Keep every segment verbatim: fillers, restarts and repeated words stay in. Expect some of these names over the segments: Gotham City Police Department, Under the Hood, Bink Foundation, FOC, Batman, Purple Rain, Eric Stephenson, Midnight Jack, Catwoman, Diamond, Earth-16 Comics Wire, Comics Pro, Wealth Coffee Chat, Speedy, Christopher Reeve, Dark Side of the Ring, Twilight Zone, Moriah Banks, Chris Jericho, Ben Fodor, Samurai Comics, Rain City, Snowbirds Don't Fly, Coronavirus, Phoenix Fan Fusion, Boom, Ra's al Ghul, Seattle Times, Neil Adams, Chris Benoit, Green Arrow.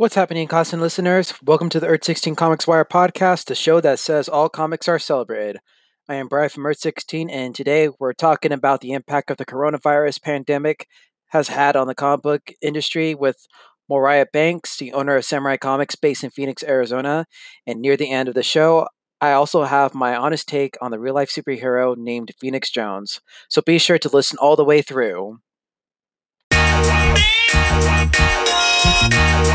What's happening, constant listeners? Welcome to the Earth sixteen Comics Wire podcast, the show that says all comics are celebrated. I am Brian from Earth sixteen, and today we're talking about the impact of the coronavirus pandemic has had on the comic book industry with Moriah Banks, the owner of Samurai Comics based in Phoenix, Arizona. And near the end of the show, I also have my honest take on the real-life superhero named Phoenix Jones. So be sure to listen all the way through.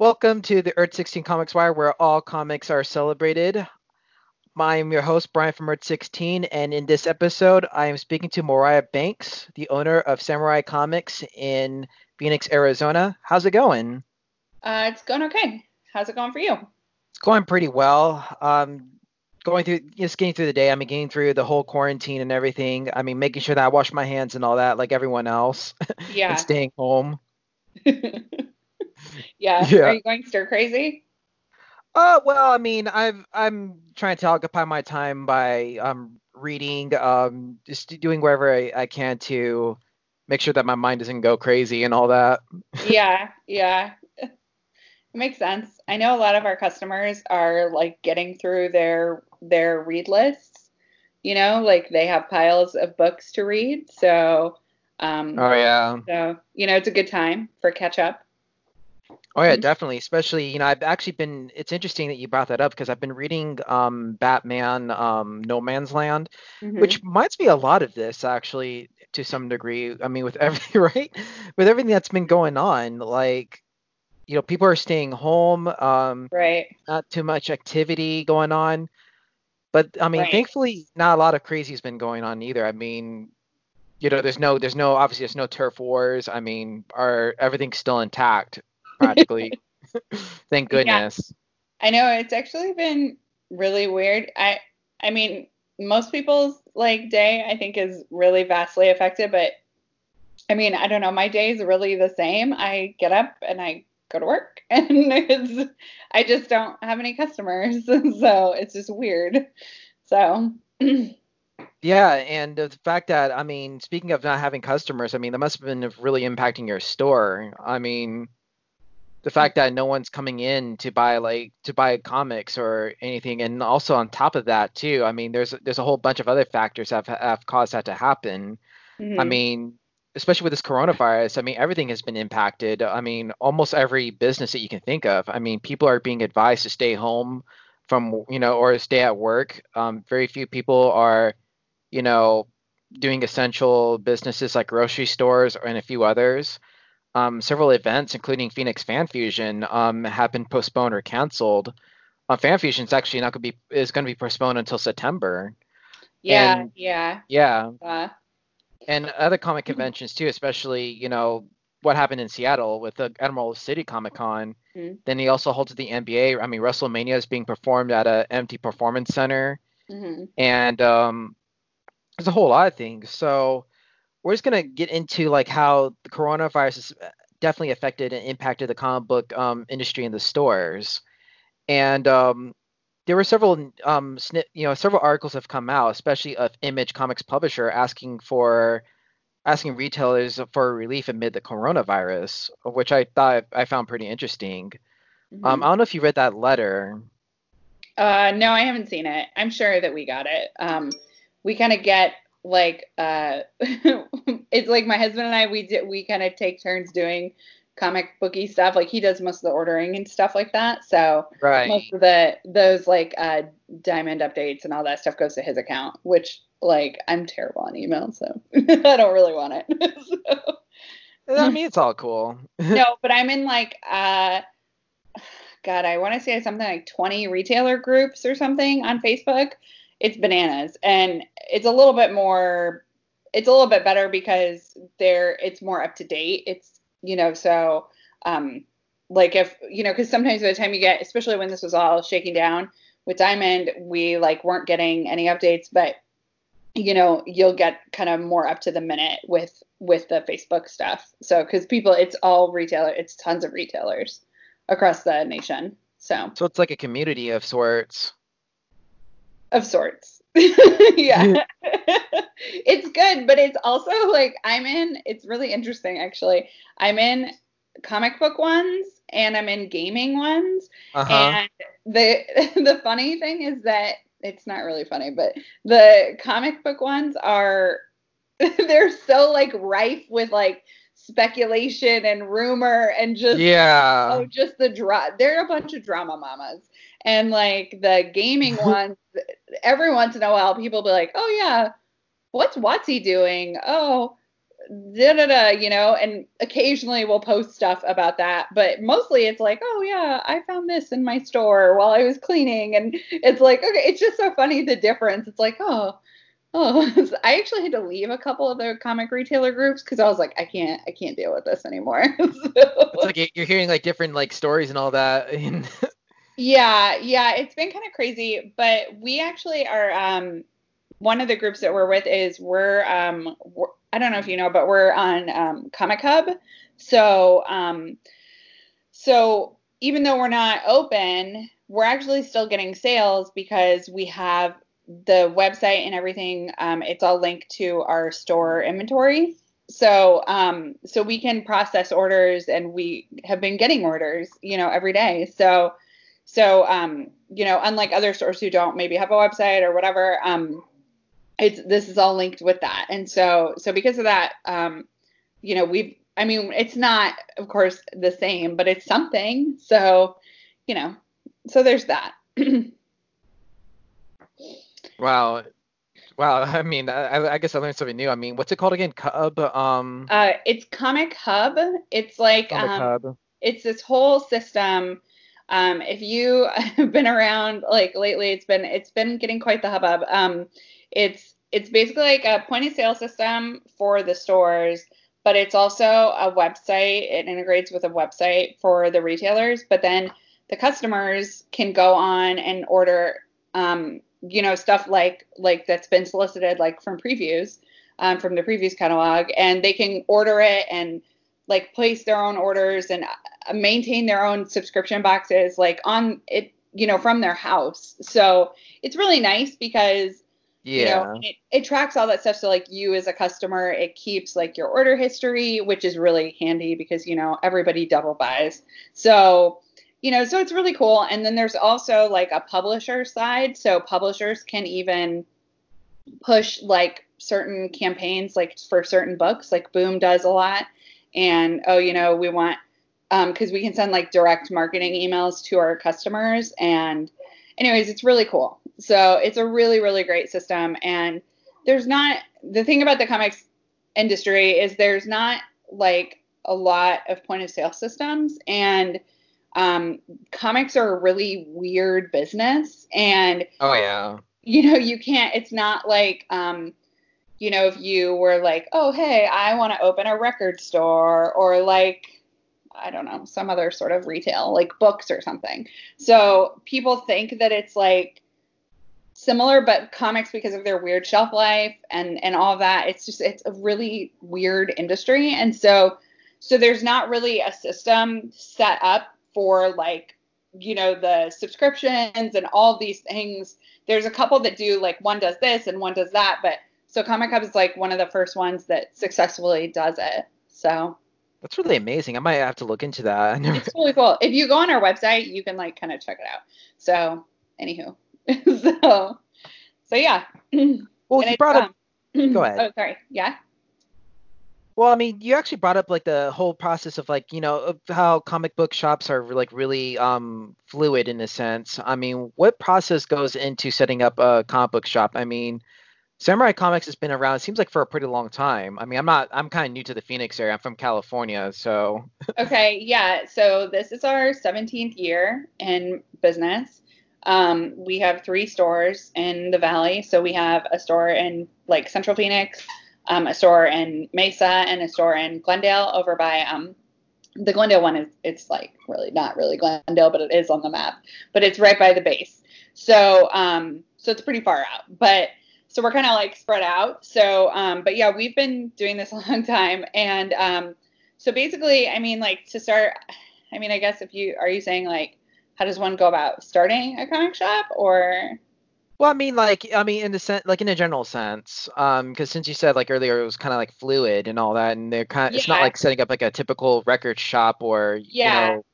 Welcome to the Earth sixteen Comics Wire, where all comics are celebrated. I am your host, Brian from Earth sixteen, and in this episode, I am speaking to Moriah Banks, the owner of Samurai Comics in Phoenix, Arizona. How's it going? Uh, it's going okay. How's it going for you? It's going pretty well. Um, going through, just getting through the day. I mean, getting through the whole quarantine and everything. I mean, making sure that I wash my hands and all that, like everyone else. Yeah. And staying home. Yeah. yeah. Are you going stir crazy? Uh, well, I mean, I've, I'm trying to occupy my time by um, reading, um, just doing whatever I, I can to make sure that my mind doesn't go crazy and all that. Yeah, yeah. It makes sense. I know a lot of our customers are, like, getting through their their read lists. You know, like, they have piles of books to read. So, um, oh, yeah. So, you know, it's a good time for catch-up. Oh, yeah, definitely. Especially, you know, I've actually been, it's interesting that you brought that up because I've been reading um, Batman, um, No Man's Land, mm-hmm. which reminds me a lot of this, actually, to some degree. I mean, with every, right? With everything that's been going on, like, you know, people are staying home. Um, right. Not too much activity going on. But, I mean, right. Thankfully, not a lot of crazy has been going on either. I mean, you know, there's no, there's no, obviously, there's no turf wars. I mean, our, everything's still intact. Practically. Thank goodness. Yeah. I know, it's actually been really weird. I I mean, most people's like day I think is really vastly affected, but I mean, I don't know, my day is really the same. I get up and I go to work and it's, I just don't have any customers. So it's just weird. So yeah, and the fact that, I mean, speaking of not having customers, I mean, that must have been really impacting your store. I mean, the fact that no one's coming in to buy like to buy comics or anything, and also on top of that too, I mean, there's there's a whole bunch of other factors that have, have caused that to happen. Mm-hmm. I mean, especially with this coronavirus, I mean, everything has been impacted. I mean, almost every business that you can think of. I mean, people are being advised to stay home from, you know, or stay at work. Um, very few people are, you know, doing essential businesses like grocery stores and a few others. Um, several events, including Phoenix Fan Fusion, um, have been postponed or canceled. Uh, Fan Fusion is actually not going to be is going to be postponed until September. Yeah, and, yeah, yeah, uh. And other comic conventions too, especially, you know, what happened in Seattle with the Emerald City Comic Con. Mm-hmm. Then he also halted the N B A. I mean, WrestleMania is being performed at an empty performance center, mm-hmm. and um, there's a whole lot of things. So. We're just going to get into like how the coronavirus has definitely affected and impacted the comic book um, industry and the stores. And um, there were several, um, snip, you know, several articles have come out, especially of Image Comics publisher asking for asking retailers for relief amid the coronavirus, which I thought I found pretty interesting. Mm-hmm. Um, I don't know if you read that letter. Uh, no, I haven't seen it. I'm sure that we got it. Um, we kind of get. Like, uh, it's like my husband and I, we did, we kind of take turns doing comic booky stuff. Like he does most of the ordering and stuff like that. So right. Most of the, those like, uh, Diamond updates and all that stuff goes to his account, which like I'm terrible on email. So I don't really want it. So. I mean, it's all cool. No, but I'm in like, uh, God, I want to say something like twenty retailer groups or something on Facebook. It's bananas, and it's a little bit more, it's a little bit better because they're, it's more up to date. It's, you know, so um, like if, you know, because sometimes by the time you get, especially when this was all shaking down with Diamond, we like weren't getting any updates, but you know, you'll get kind of more up to the minute with, with the Facebook stuff. So, cause people, it's all retailer, it's tons of retailers across the nation. So, so it's like a community of sorts. Of sorts. Yeah. It's good, but it's also like, I'm in, it's really interesting actually. I'm in comic book ones and I'm in gaming ones. Uh-huh. And the, the funny thing is that it's not really funny, but the comic book ones are, they're so like rife with like speculation and rumor and just, yeah. Oh, just the dra-. They're a bunch of drama mamas. And like the gaming ones, every once in a while, people be like, oh yeah, what's Watsy doing? Oh, da da da, you know, and occasionally we'll post stuff about that, but mostly it's like, oh yeah, I found this in my store while I was cleaning, and it's like, okay, it's just so funny the difference. It's like, oh, oh, so I actually had to leave a couple of the comic retailer groups because I was like, I can't, I can't deal with this anymore. So, it's like you're hearing like different like stories and all that. yeah, yeah, it's been kind of crazy, but we actually are. Um, one of the groups that we're with is we're, um, we're I don't know if you know, but we're on um, Comic Hub. So, um, so even though we're not open, we're actually still getting sales because we have the website and everything. Um, it's all linked to our store inventory. So, um, so we can process orders, and we have been getting orders, you know, every day. So, so, um, you know, unlike other stores who don't maybe have a website or whatever, um, It's, this is all linked with that. And so, so because of that, um, you know, we've, I mean, it's not, of course, the same, but it's something. So, you know, so there's that. Wow. Wow. I mean, I, I guess I learned something new. I mean, what's it called again? Hub? Um, uh, it's Comic Hub. It's like, Comic um, Hub. It's this whole system. Um, if you have been around, like lately, it's been, it's been getting quite the hubbub. Um, It's it's basically like a point of sale system for the stores, but it's also a website. It integrates with a website for the retailers, but then the customers can go on and order, um, you know, stuff like like that's been solicited, like from previews, um, from the previews catalog, and they can order it and like place their own orders and maintain their own subscription boxes, like on it, you know, from their house. So it's really nice because. Yeah. You know, it, it tracks all that stuff. So like you as a customer, it keeps like your order history, which is really handy because, you know, everybody double buys. So, you know, so it's really cool. And then there's also like a publisher side. So publishers can even push like certain campaigns, like for certain books, like Boom does a lot. And, oh, you know, we want, um, cause we can send like direct marketing emails to our customers. And anyways, it's really cool. So it's a really, really great system. And there's not, the thing about the comics industry is there's not like a lot of point of sale systems, and um, comics are a really weird business. And, oh yeah, you know, you can't, it's not like, um, you know, if you were like, oh, hey, I want to open a record store, or like, I don't know, some other sort of retail, like books or something. So people think that it's like similar, but comics, because of their weird shelf life and, and all that, it's just, it's a really weird industry. And so, so there's not really a system set up for like, you know, the subscriptions and all these things. There's a couple that do like, one does this and one does that. But so Comic Hub is like one of the first ones that successfully does it. So that's really amazing. I might have to look into that. It's really cool. If you go on our website, you can like kind of check it out. So, anywho, so, so yeah. Well, and you brought up. Um, go ahead. Oh, sorry. Yeah. Well, I mean, you actually brought up like the whole process of like, you know, how comic book shops are like really um, fluid in a sense. I mean, what process goes into setting up a comic book shop? I mean, Samurai Comics has been around, it seems like, for a pretty long time. I mean, I'm not, I'm kind of new to the Phoenix area. I'm from California, so. Okay, yeah. So this is our seventeenth year in business. Um, we have three stores in the Valley. So we have a store in, like, Central Phoenix, um, a store in Mesa, and a store in Glendale over by um, The Glendale one is, it's like really not really Glendale, but it is on the map, but it's right by the base. So, um, so it's pretty far out, but so we're kind of like spread out. So, um, but yeah, we've been doing this a long time. And, um, so basically, I mean, like to start, I mean, I guess if you, are you saying like, how does one go about starting a comic shop or? Well, I mean, like, I mean, in the sense, like, in a general sense, um, because since you said, like, earlier, it was kind of, like, fluid and all that, and they're kind of, yeah. It's not, like, setting up, like, a typical record shop or, yeah. you know.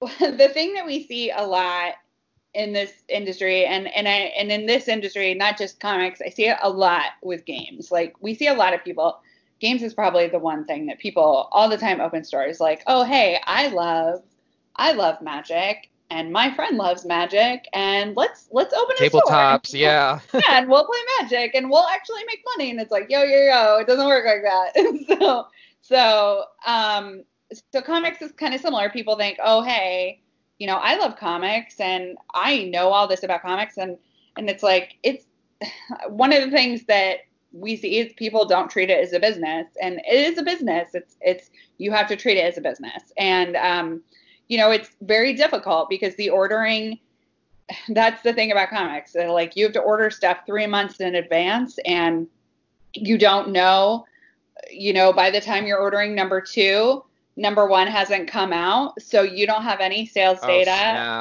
Well, the thing that we see a lot in this industry, and, and, I, and in this industry, not just comics, I see it a lot with games. Like, we see a lot of people, games is probably the one thing that people all the time open stores, like, oh, hey, I love, I love Magic. And my friend loves Magic, and let's let's open a store. Tabletops, yeah. yeah, and we'll play Magic, and we'll actually make money. And it's like, yo, yo, yo, it doesn't work like that. so, so, um, so comics is kind of similar. People think, oh, hey, you know, I love comics, and I know all this about comics, and and it's like, it's one of the things that we see is people don't treat it as a business, and it is a business. It's it's you have to treat it as a business, and um. You know, it's very difficult because the ordering, that's the thing about comics. They're like, you have to order stuff three months in advance, and you don't know, you know, by the time you're ordering number two, number one hasn't come out. So you don't have any sales oh, data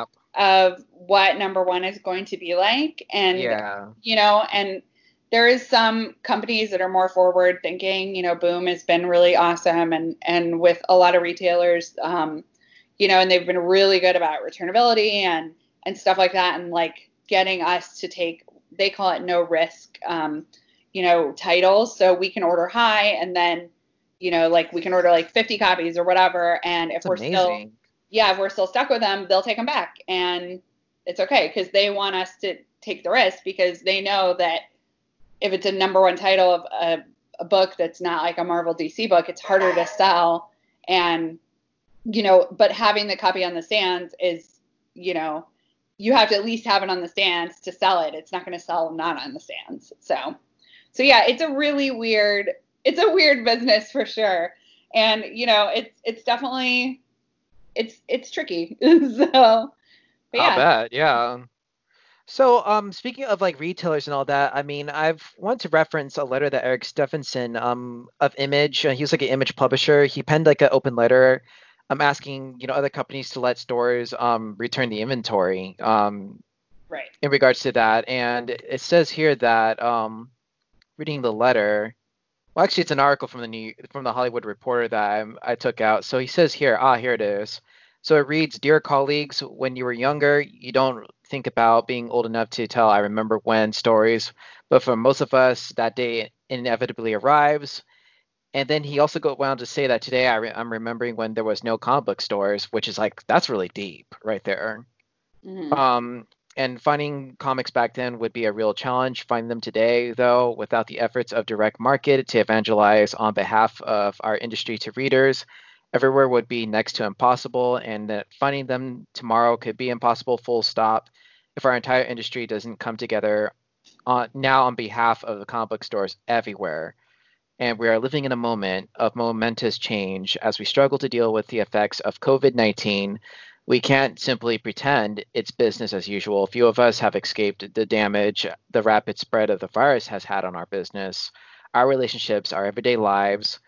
snap. of what number one is going to be like. And, yeah. you know, and there is some companies that are more forward thinking, you know, Boom has been really awesome. And, and with a lot of retailers, um, you know, and they've been really good about returnability and, and stuff like that. And like getting us to take, they call it no risk, um, you know, titles. So we can order high and then, you know, like we can order like fifty copies or whatever. And if That's we're amazing. still, yeah, if we're still stuck with them, they'll take them back and it's okay. Cause they want us to take the risk because they know that if it's a number one title of a, a book, that's not like a Marvel D C book, it's harder to sell. And, you know, but having the copy on the stands is, you know, you have to at least have it on the stands to sell it. It's not going to sell not on the stands. So, so yeah, it's a really weird, it's a weird business for sure. And, you know, it's, it's definitely, it's, it's tricky. so, but yeah. I bet, yeah. So, um, speaking of like retailers and all that, I mean, I've wanted to reference a letter that Eric Stephenson, um, of Image, he was like an Image publisher. He penned like an open letter. I'm asking, you know, other companies to let stores um, return the inventory um, right. in regards to that. And it says here that um, reading the letter, well, actually, it's an article from the New, from the Hollywood Reporter that I, I took out. So he says here, ah, here it is. So it reads, "Dear colleagues, when you were younger, you don't think about being old enough to tell I remember when stories. But for most of us, that day inevitably arrives." And then he also go on to say that today I re- I'm remembering when there was no comic book stores, which is like, that's really deep right there. Mm-hmm. Um, and finding comics back then would be a real challenge. Find them today, though, without the efforts of direct market to evangelize on behalf of our industry to readers, everywhere would be next to impossible. And that finding them tomorrow could be impossible, full stop, if our entire industry doesn't come together on, now on behalf of the comic book stores everywhere. And we are living in a moment of momentous change as we struggle to deal with the effects of covid nineteen. We can't simply pretend it's business as usual. Few of us have escaped the damage the rapid spread of the virus has had on our business, our relationships, our everyday lives.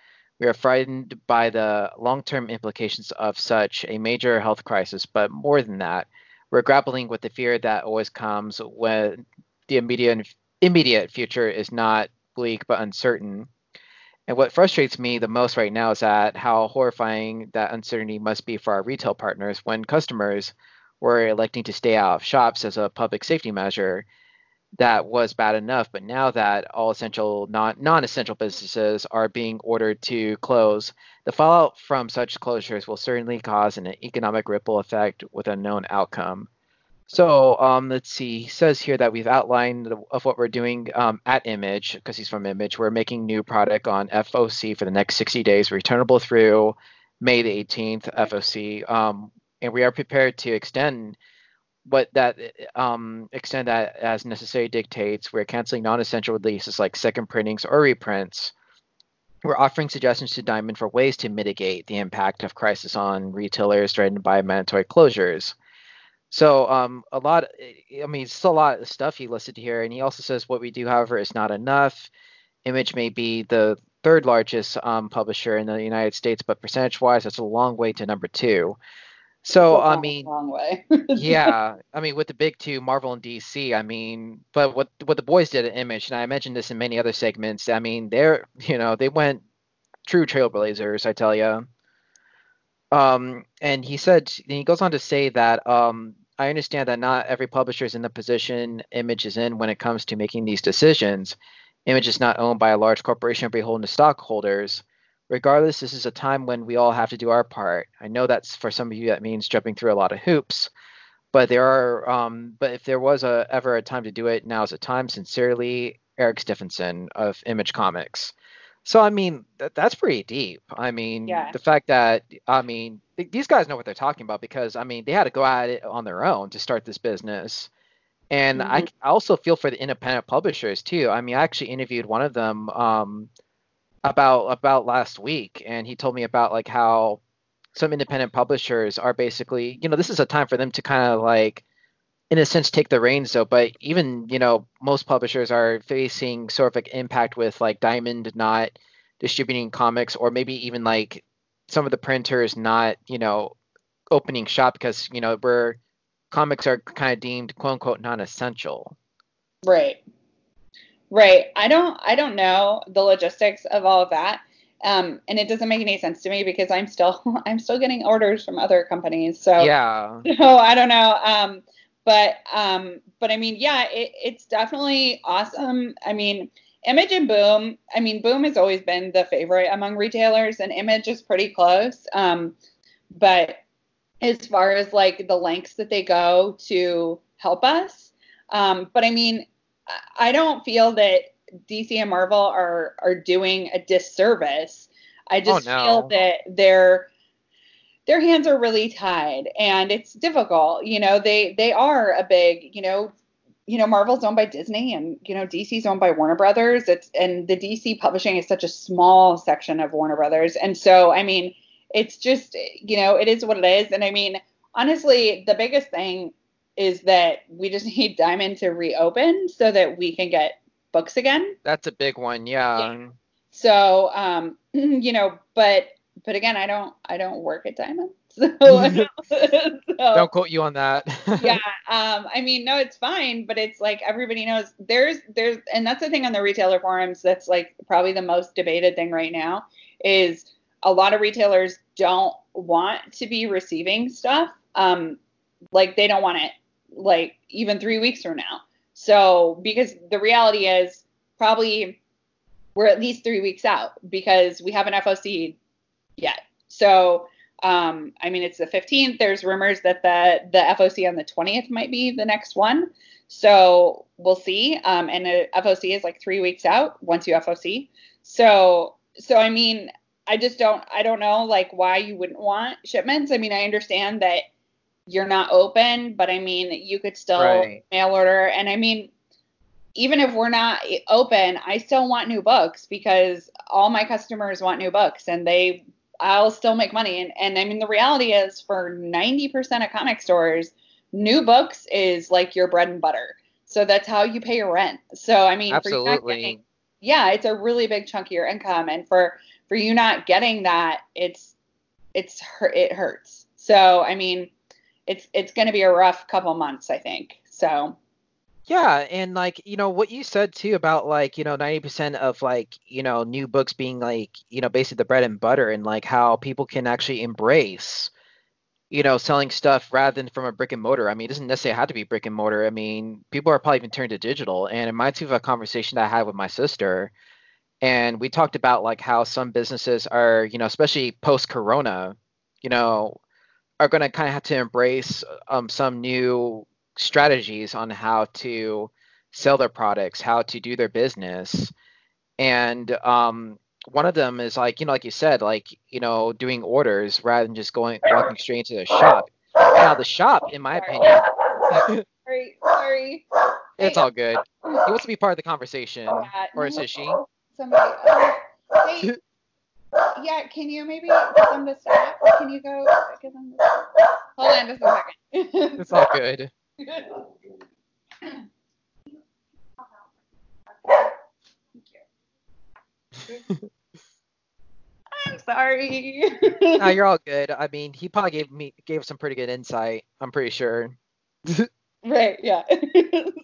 We are frightened by the long-term implications of such a major health crisis. But more than that, we're grappling with the fear that always comes when the immediate, immediate future is not bleak but uncertain. And what frustrates me the most right now is that how horrifying that uncertainty must be for our retail partners when customers were electing to stay out of shops as a public safety measure that was bad enough. But now that all essential, non, non-essential businesses are being ordered to close, the fallout from such closures will certainly cause an economic ripple effect with a known outcome. So um, let's see, he says here that we've outlined the, of what we're doing um, at Image, because he's from Image. We're making new product on F O C for the next sixty days, returnable through May the eighteenth, F O C. Um, and we are prepared to extend what that um, extend that as necessary dictates. We're canceling non-essential releases like second printings or reprints. We're offering suggestions to Diamond for ways to mitigate the impact of crisis on retailers threatened by mandatory closures. So um, a lot, I mean, it's still a lot of stuff he listed here. And he also says what we do, however, is not enough. Image may be the third largest um, publisher in the United States, but percentage-wise, that's a long way to number two. So, long, I mean, long way. Yeah, I mean, with the big two, Marvel and D C, I mean, but what what the boys did at Image, and I mentioned this in many other segments, I mean, they're, you know, they went true trailblazers, I tell you. Um, and he said, and he goes on to say that um, I understand that not every publisher is in the position Image is in when it comes to making these decisions. Image is not owned by a large corporation beholden to stockholders. Regardless, this is a time when we all have to do our part. I know that's for some of you that means jumping through a lot of hoops, but there are. Um, but if there was a, ever a time to do it, now is the time. Sincerely, Eric Stephenson of Image Comics. So I mean, th- that's pretty deep. I mean, yeah. The fact that I mean th- these guys know what they're talking about, because I mean they had to go at it on their own to start this business. And mm-hmm. I, I also feel for the independent publishers too. I mean, I actually interviewed one of them. Um, about about last week, and he told me about like how some independent publishers are basically, you know, this is a time for them to kind of like in a sense take the reins though, but even, you know, most publishers are facing sort of like impact with like Diamond not distributing comics, or maybe even like some of the printers not, you know, opening shop because, you know, where comics are kind of deemed quote unquote non-essential. Right. Right. I don't I don't know the logistics of all of that. Um, and it doesn't make any sense to me because I'm still I'm still getting orders from other companies. So, yeah. So I don't know. Um, but um, but I mean, yeah, it, it's definitely awesome. I mean, Image and Boom. I mean, Boom has always been the favorite among retailers, and Image is pretty close. Um, but as far as like the lengths that they go to help us. Um, but I mean, I don't feel that D C and Marvel are, are doing a disservice. I just oh, no. feel that their their hands are really tied, and it's difficult. You know, they they are a big, you know, you know, Marvel's owned by Disney, and you know, D C's owned by Warner Brothers. It's and the D C publishing is such a small section of Warner Brothers, and so I mean, it's just, you know, it is what it is. And I mean, honestly, the biggest thing is that we just need Diamond to reopen so that we can get books again. That's a big one, yeah. yeah. So, um, you know, but but again, I don't I don't work at Diamond, so, so don't quote you on that. yeah, um, I mean, no, it's fine, but it's like everybody knows there's there's, and that's the thing on the retailer forums that's like probably the most debated thing right now is a lot of retailers don't want to be receiving stuff, um, like they don't want it. Like even three weeks from now. So because the reality is probably we're at least three weeks out because we haven't F O C'd yet. So um, I mean, it's the fifteenth. There's rumors that the the F O C on the twentieth might be the next one. So we'll see. Um, and a F O C is like three weeks out once you F O C. So so I mean, I just don't I don't know like why you wouldn't want shipments. I mean, I understand that you're not open, but I mean, you could still right. mail order. And I mean, even if we're not open, I still want new books because all my customers want new books, and they, I'll still make money. And, and I mean, the reality is for ninety percent of comic stores, new books is like your bread and butter. So that's how you pay your rent. So I mean, absolutely. For you not getting, yeah, it's a really big chunk of your income. And for, for you not getting that, it's, it's, it hurts. So, I mean, It's it's going to be a rough couple months, I think. So, yeah. And like, you know, what you said, too, about like, you know, ninety percent of like, you know, new books being like, you know, basically the bread and butter, and like how people can actually embrace, you know, selling stuff rather than from a brick and mortar. I mean, it doesn't necessarily have to be brick and mortar. I mean, people are probably even turned to digital. And it reminds me of a conversation that I had with my sister. And we talked about like how some businesses are, you know, especially post corona, you know, are going to kind of have to embrace um, some new strategies on how to sell their products, how to do their business. And um, one of them is like, you know, like you said, like, you know, doing orders rather than just going, walking straight into the shop. Now the shop, in my sorry. opinion, sorry, sorry. It's hey, all good. He wants to be part of the conversation. Yeah, or no, is she? Somebody, uh, hey, Yeah, can you maybe get them to stop? Can you go get them to stop? Hold on just a second. It's all good. Thank you. I'm sorry. No, you're all good. I mean, he probably gave me gave some pretty good insight, I'm pretty sure. Right, yeah.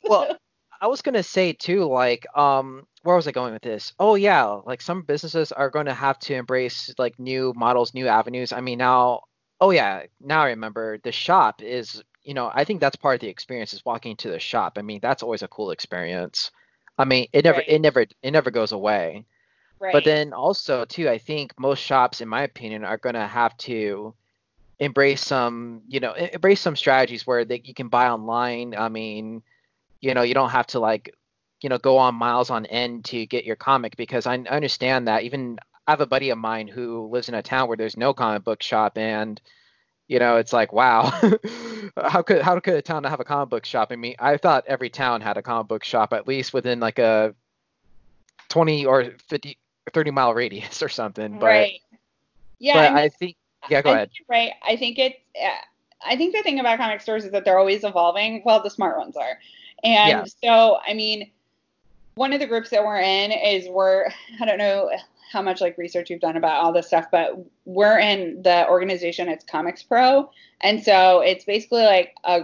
Well, I was going to say, too, like, um, where was I going with this? Oh, yeah, like, some businesses are going to have to embrace, like, new models, new avenues. I mean, now, oh, yeah, now I remember the shop is, you know, I think that's part of the experience is walking to the shop. I mean, that's always a cool experience. I mean, it never, right. it never, it never goes away. Right. But then also, too, I think most shops, in my opinion, are going to have to embrace some, you know, embrace some strategies where they, you can buy online. I mean, you know, you don't have to, like, you know, go on miles on end to get your comic, because I understand that even I have a buddy of mine who lives in a town where there's no comic book shop. And, you know, it's like, wow, how could how could a town not have a comic book shop? I mean, I thought every town had a comic book shop, at least within like a twenty or fifty, thirty mile radius or something. But, right. Yeah. But I, mean, I think, yeah, go I ahead. Think you're right. I think it's, I think the thing about comic stores is that they're always evolving. Well, the smart ones are. And yeah. So, I mean, one of the groups that we're in is we're, I don't know how much like research you've done about all this stuff, but we're in the organization, it's Comics Pro. And so it's basically like a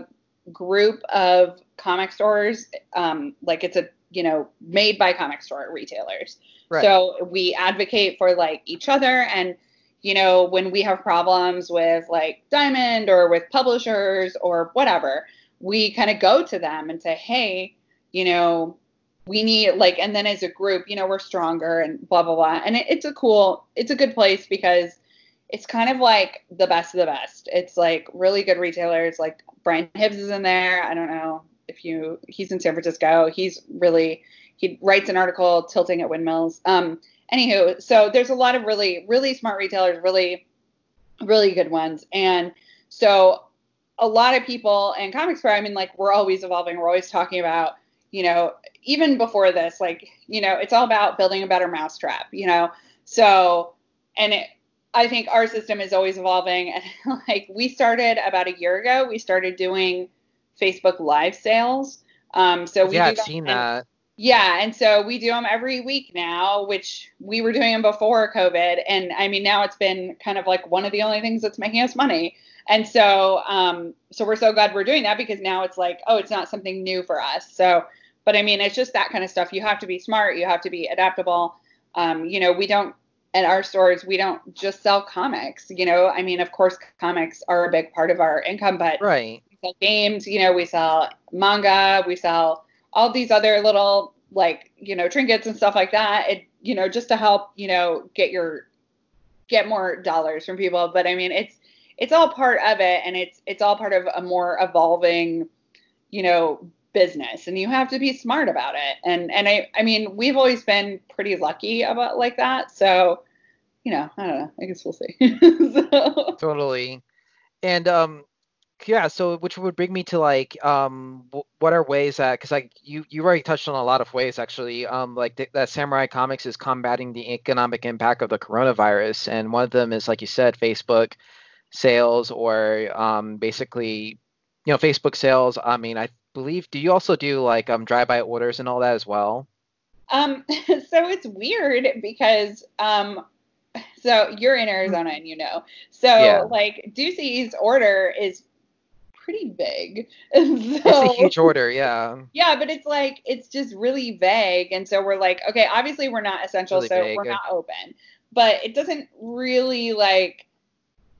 group of comic stores. Um, like it's a, you know, made by comic store retailers. Right. So we advocate for like each other. And, you know, when we have problems with like Diamond or with publishers or whatever, we kind of go to them and say, hey, you know, we need like, and then as a group, you know, we're stronger and blah, blah, blah. And it, it's a cool, it's a good place because it's kind of like the best of the best. It's like really good retailers. Like Brian Hibbs is in there. I don't know if you, he's in San Francisco. He's really, he writes an article tilting at windmills. Um, anywho, so there's a lot of really, really smart retailers, really, really good ones. And so a lot of people in Comics Pro, I mean, like, we're always evolving. We're always talking about, you know, even before this, like, you know, it's all about building a better mousetrap, you know? So, and it, I think our system is always evolving. And, like, we started about a year ago, we started doing Facebook Live sales. Um, so we yeah, do I've them, seen and, that. Yeah, and so we do them every week now, which we were doing them before COVID. And, I mean, now it's been kind of, like, one of the only things that's making us money. And so, um, so we're so glad we're doing that because now it's like, oh, it's not something new for us. So, but I mean, it's just that kind of stuff. You have to be smart. You have to be adaptable. Um, you know, we don't, at our stores, we don't just sell comics, you know, I mean, of course, comics are a big part of our income, but right. We sell games, you know, we sell manga, we sell all these other little, like, you know, trinkets and stuff like that. It, you know, just to help, you know, get your, get more dollars from people. But I mean, it's, It's all part of it, and it's it's all part of a more evolving, you know, business, and you have to be smart about it. And and I I mean, we've always been pretty lucky about like that, so you know, I don't know. I guess we'll see. So. Totally, and um, yeah. So which would bring me to like um, what are ways that because like you you already touched on a lot of ways actually. Um, like th- that Samurai Comics is combating the economic impact of the coronavirus, and one of them is like you said, Facebook sales or um basically you know Facebook sales. I mean, I believe, do you also do like um drive by orders and all that as well? Um so it's weird because um so you're in Arizona and you know so yeah. Like Ducey's order is pretty big. So, it's a huge order. Yeah yeah but it's like it's just really vague, and so we're like, okay, obviously we're not essential, really so vague. We're not open, but it doesn't really like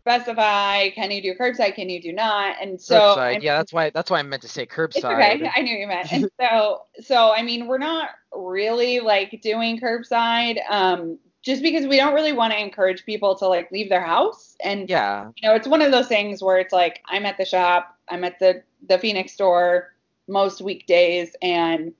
specify, can you do curbside, can you do not? And so curbside, I mean, yeah, that's why that's why I meant to say curbside. It's okay. I knew you meant. And so so I mean, we're not really like doing curbside um just because we don't really want to encourage people to like leave their house. And yeah, you know, it's one of those things where it's like I'm at the shop, I'm at the the Phoenix store most weekdays, and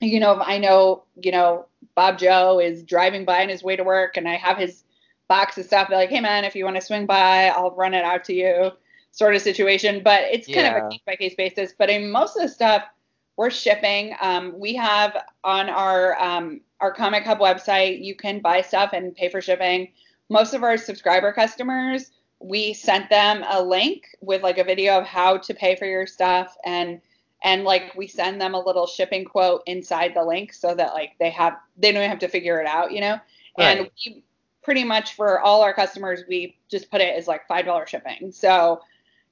you know, if I know, you know, Bob Joe is driving by on his way to work and I have his box of stuff, they're like, hey man, if you want to swing by, I'll run it out to you, sort of situation. But it's kind yeah. of a case by case basis. But in most of the stuff, we're shipping. Um, we have on our um, our Comic Hub website. You can buy stuff and pay for shipping. Most of our subscriber customers, we sent them a link with like a video of how to pay for your stuff, and and like we send them a little shipping quote inside the link so that like they have they don't have to figure it out, you know. Right. And we pretty much for all our customers, we just put it as like five dollar shipping. So,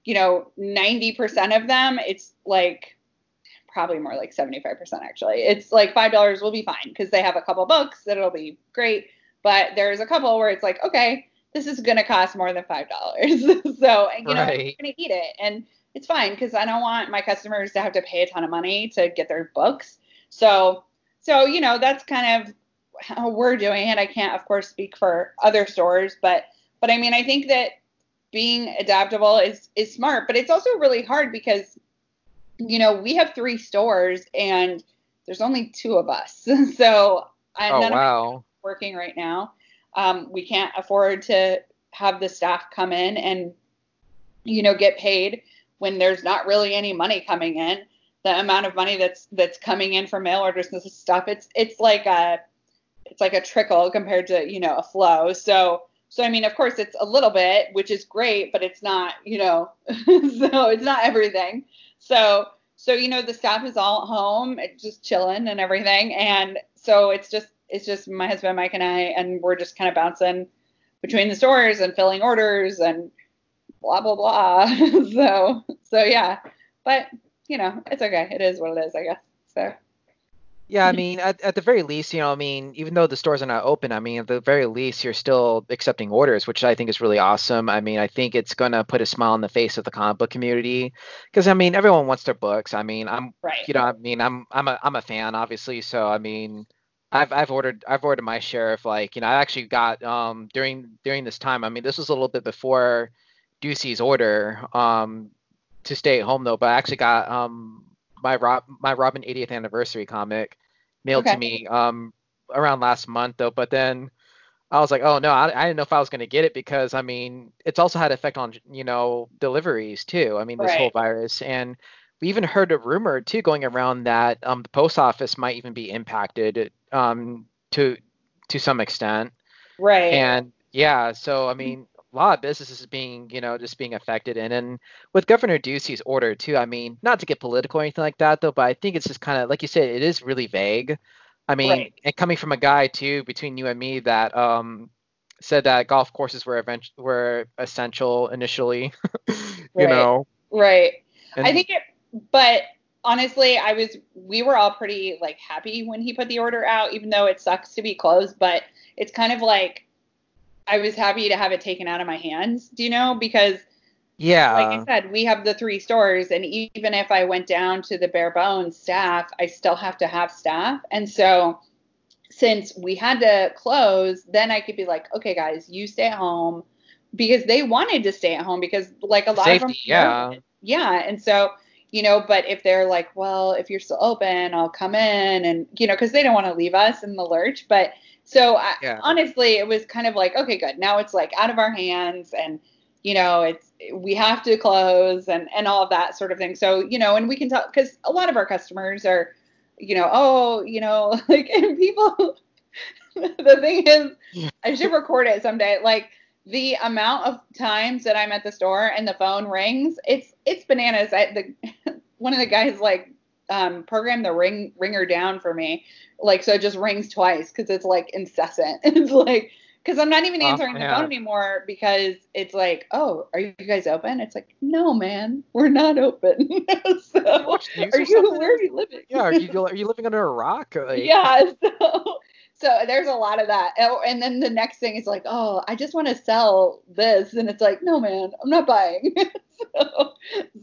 you know, ninety percent of them, it's like probably more like seventy five percent actually. It's like five dollars will be fine because they have a couple books that'll be great. But there's a couple where it's like, okay, this is going to cost more than five dollars. So, you know, right. You're going to eat it. And it's fine because I don't want my customers to have to pay a ton of money to get their books. So, so you know, that's kind of how we're doing it. I can't, of course, speak for other stores. But, but I mean, I think that being adaptable is, is smart. But it's also really hard because, you know, we have three stores and there's only two of us. So I, oh, none wow. of working right now. Um, we can't afford to have the staff come in and, you know, get paid when there's not really any money coming in. The amount of money that's that's coming in for mail orders and stuff, it's it's like a it's like a trickle compared to, you know, a flow. So so I mean, of course, it's a little bit, which is great, but it's not, you know, so it's not everything. So so you know, the staff is all at home, it's just chilling and everything, and so it's just. It's just my husband, Mike, and I, and we're just kind of bouncing between the stores and filling orders and blah, blah, blah. so, so yeah. But, you know, it's okay. It is what it is, I guess. So. Yeah, I mean, at, at the very least, you know, I mean, even though the stores are not open, I mean, at the very least, you're still accepting orders, which I think is really awesome. I mean, I think it's going to put a smile on the face of the comic book community because, I mean, everyone wants their books. I mean, I'm, right. you know, I mean, I'm, I'm a, I'm a fan, obviously. So, I mean, I've I've ordered I've ordered my share of, like, you know, I actually got um during during this time. I mean, this was a little bit before Ducey's order um to stay at home though, but I actually got um my Rob my Robin eightieth anniversary comic mailed okay. to me um around last month though. But then I was like, oh no, I, I didn't know if I was gonna get it because I mean it's also had an effect on, you know, deliveries too. I mean this right. whole virus, and we even heard a rumor too going around that um the post office might even be impacted. Um, to to some extent, right? And yeah, so I mean, a lot of businesses being, you know, just being affected, and and with Governor Ducey's order too. I mean, not to get political or anything like that though, but I think it's just kind of like you said, it is really vague. I mean, right. and coming from a guy too, between you and me, that um said that golf courses were event- were essential initially, you right. know, right? And I think it, but. Honestly, I was, we were all pretty like happy when he put the order out, even though it sucks to be closed, but it's kind of like, I was happy to have it taken out of my hands, do you know? Because yeah, like I said, we have the three stores, and even if I went down to the bare bones staff, I still have to have staff. And so since we had to close, then I could be like, okay guys, you stay at home, because they wanted to stay at home because like a lot Safety, of them. Yeah. Yeah. And so, you know, but if they're like, well, if you're still open, I'll come in, and, you know, because they don't want to leave us in the lurch. But so I, yeah. honestly, it was kind of like, okay, good. Now it's like out of our hands, and, you know, it's, we have to close, and, and all of that sort of thing. So, you know, and we can talk, because a lot of our customers are, you know, oh, you know, like, and people, the thing is, I should record it someday. Like, the amount of times that I'm at the store and the phone rings, it's it's bananas. I, the one of the guys like um, programmed the ring ringer down for me, like so it just rings twice because it's like incessant. It's like because I'm not even answering oh, yeah. the phone anymore because it's like, oh, are you guys open? It's like, no, man, we're not open. So are you where are you living? Yeah, are you are you living under a rock? Like? Yeah, so. So there's a lot of that. And then the next thing is like, oh, I just want to sell this. And it's like, no, man, I'm not buying. so,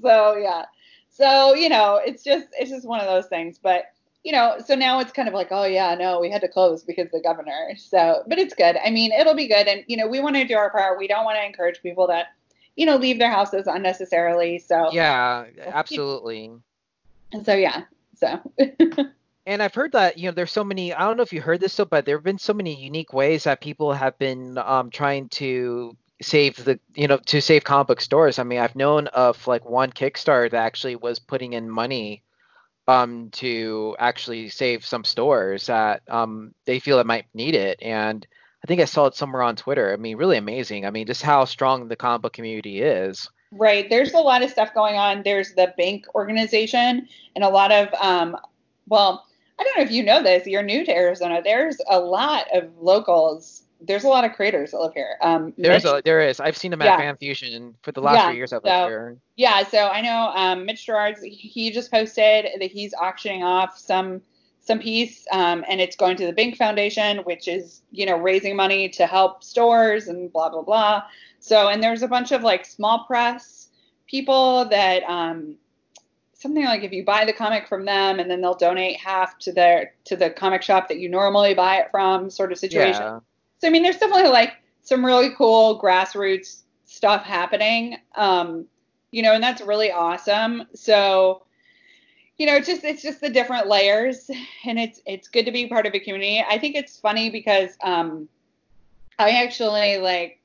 so, yeah. So, you know, it's just it's just one of those things. But, you know, so now it's kind of like, oh, yeah, no, we had to close because the governor. So but it's good. I mean, it'll be good. And, you know, we want to do our part. We don't want to encourage people that, you know, leave their houses unnecessarily. So, yeah, absolutely. So, yeah. So. And I've heard that, you know, there's so many, I don't know if you heard this, so, but there have been so many unique ways that people have been um, trying to save the, you know, to save comic book stores. I mean, I've known of like one Kickstarter that actually was putting in money um, to actually save some stores that um, they feel that might need it. And I think I saw it somewhere on Twitter. I mean, really amazing. I mean, just how strong the comic book community is. Right. There's a lot of stuff going on. There's the bank organization and a lot of, um, well, I don't know if you know this, you're new to Arizona. There's a lot of locals. There's a lot of creators that live here. Um, There's Mitch, a, there is. I've seen them at yeah. Fan Fusion for the last yeah, three years I've so, lived here. Yeah. So I know um, Mitch Gerard, he just posted that he's auctioning off some some piece um, and it's going to the Bink Foundation, which is, you know, raising money to help stores and blah, blah, blah. So, and there's a bunch of like small press people that um, something like if you buy the comic from them and then they'll donate half to their, to the comic shop that you normally buy it from sort of situation. Yeah. So, I mean, there's definitely like some really cool grassroots stuff happening, um, you know, and that's really awesome. So, you know, it's just, it's just the different layers, and it's, it's good to be part of a community. I think it's funny because um, I actually like,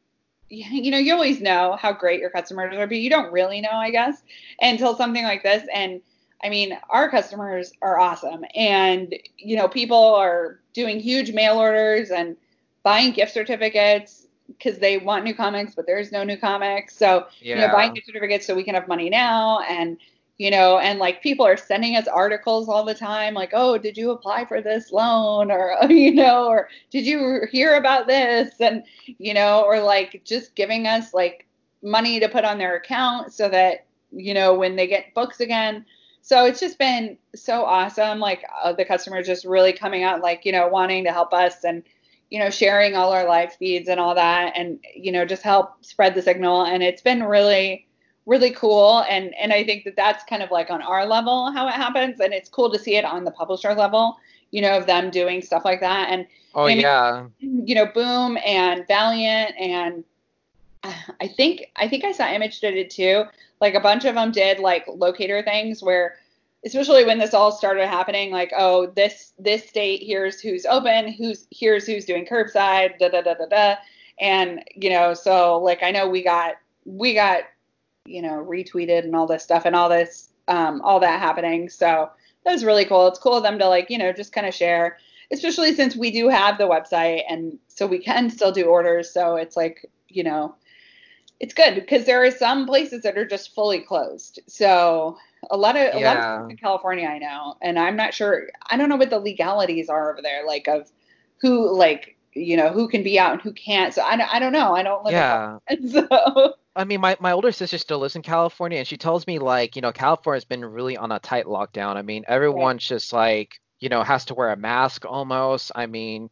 you know, you always know how great your customers are, but you don't really know, I guess, until something like this. And I mean, our customers are awesome, and, you know, people are doing huge mail orders and buying gift certificates because they want new comics, but there's no new comics. So, yeah. you know, buying gift certificates so we can have money now. And, you know, and like people are sending us articles all the time, like, oh, did you apply for this loan? Or, you know, or did you hear about this? And, you know, or like just giving us like money to put on their account so that, you know, when they get books again. So it's just been so awesome. Like uh, the customers just really coming out, like, you know, wanting to help us and, you know, sharing all our live feeds and all that, and, you know, just help spread the signal. And it's been really, really cool. And, and I think that that's kind of like on our level, how it happens. And it's cool to see it on the publisher level, you know, of them doing stuff like that. And, oh, I mean, yeah, you know, Boom and Valiant. And I think, I think I saw Image did it too. Like a bunch of them did like locator things where, especially when this all started happening, like, oh, this, this state, here's who's open, who's here's who's doing curbside, da, da, da, da, da. And, you know, so like, I know we got, we got, you know, retweeted and all this stuff and all this, um, all that happening. So that was really cool. It's cool of them to like, you know, just kind of share, especially since we do have the website and so we can still do orders. So it's like, you know, it's good because there are some places that are just fully closed. So a lot of, yeah. a lot of stuff in California, I know, and I'm not sure, I don't know what the legalities are over there, like of who, like, you know, who can be out and who can't. So I don't, I don't know. I don't live yeah. in California, so. I mean, my, my older sister still lives in California, and she tells me, like, you know, California's been really on a tight lockdown. I mean, everyone's right. just, like, you know, has to wear a mask almost. I mean,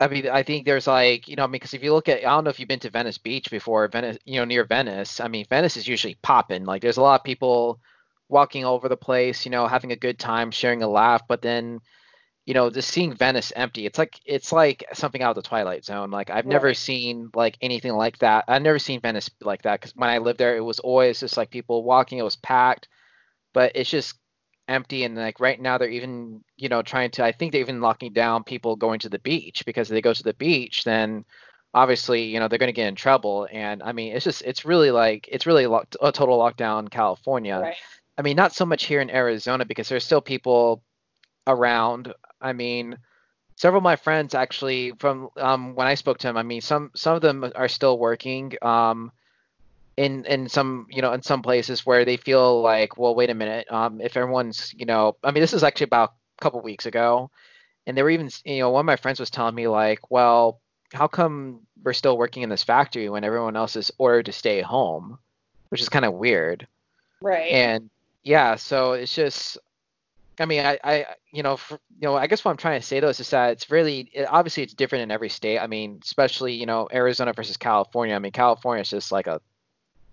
I mean, I think there's, like, you know, I mean, because if you look at, I don't know if you've been to Venice Beach before, Venice, you know, near Venice. I mean, Venice is usually popping. Like, there's a lot of people walking all over the place, you know, having a good time, sharing a laugh, but then, you know, just seeing Venice empty, it's like it's like something out of the Twilight Zone. Like I've right. never seen like anything like that. I've never seen Venice like that, because when I lived there, it was always just like people walking. It was packed, but it's just empty. And like right now, they're even, you know, trying to. I think they're even locking down people going to the beach, because if they go to the beach, then obviously, you know, they're going to get in trouble. And I mean, it's just it's really like it's really lo- a total lockdown in California. Right. I mean, not so much here in Arizona, because there's still people around. I mean, several of my friends actually from um, when I spoke to them, I mean, some some of them are still working um, in in some, you know, in some places where they feel like, well, wait a minute, um, if everyone's, you know, I mean, this is actually about a couple weeks ago, and they were even, you know, one of my friends was telling me like, well, how come we're still working in this factory when everyone else is ordered to stay home, which is kind of weird. Right. And yeah, so it's just. I mean, I, I, you know, for, you know, I guess what I'm trying to say though is just that it's really, it, obviously, it's different in every state. I mean, especially, you know, Arizona versus California. I mean, California is just like a,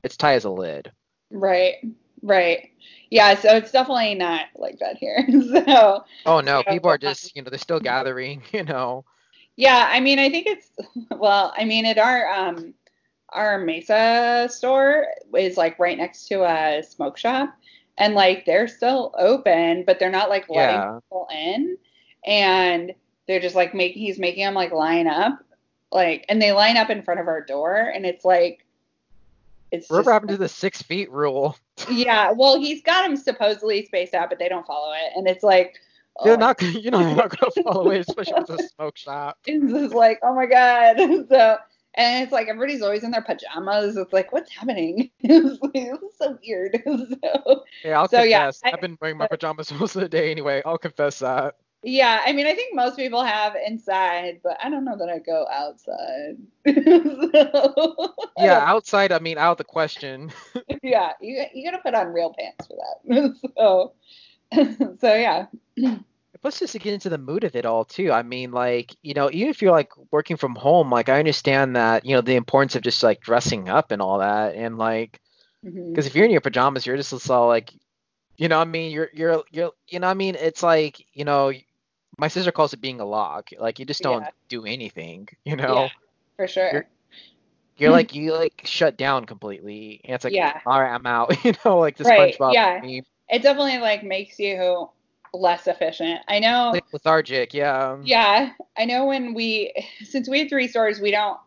it's tight as a lid. Right, right, yeah. So it's definitely not like that here. so. Oh no, so, people are just, you know, they're still gathering, you know. Yeah, I mean, I think it's, well, I mean, at our, um, our Mesa store is like right next to a smoke shop. And, like, they're still open, but they're not, like, letting yeah. people in. And they're just, like, make, he's making them, like, line up. Like, and they line up in front of our door. And it's, like, it's We're just... We're having to the six feet rule. Yeah, well, he's got him supposedly spaced out, but they don't follow it, and it's like, oh. They're not, you know, they're not gonna follow it, especially with a smoke shot. It's just like, oh my god. So, and it's like everybody's always in their pajamas. It's like, what's happening? It's like, this is so weird. So, yeah, I'll so, confess. Yeah, I've been wearing my pajamas most of the day anyway. I'll confess that. Yeah, I mean, I think most people have inside, but I don't know that I go outside. So, yeah, outside, I mean, out of the question. Yeah, you you gotta put on real pants for that. So, so yeah. Plus, just to get into the mood of it all, too. I mean, like, you know, even if you're like working from home, like, I understand that, you know, the importance of just like dressing up and all that, and like, because mm-hmm. if you're in your pajamas, you're just all like, you know, I mean, you're you're you're, you know, I mean, it's like, you know. My sister calls it being a log. Like, you just don't yeah. do anything, you know? Yeah, for sure. You're, you're like, you, like, shut down completely. And it's like, yeah. all right, I'm out. You know, like, the right. SpongeBob yeah. meme. It definitely, like, makes you less efficient. I know. Like, lethargic, yeah. Yeah. I know when we, since we have three stores, we don't,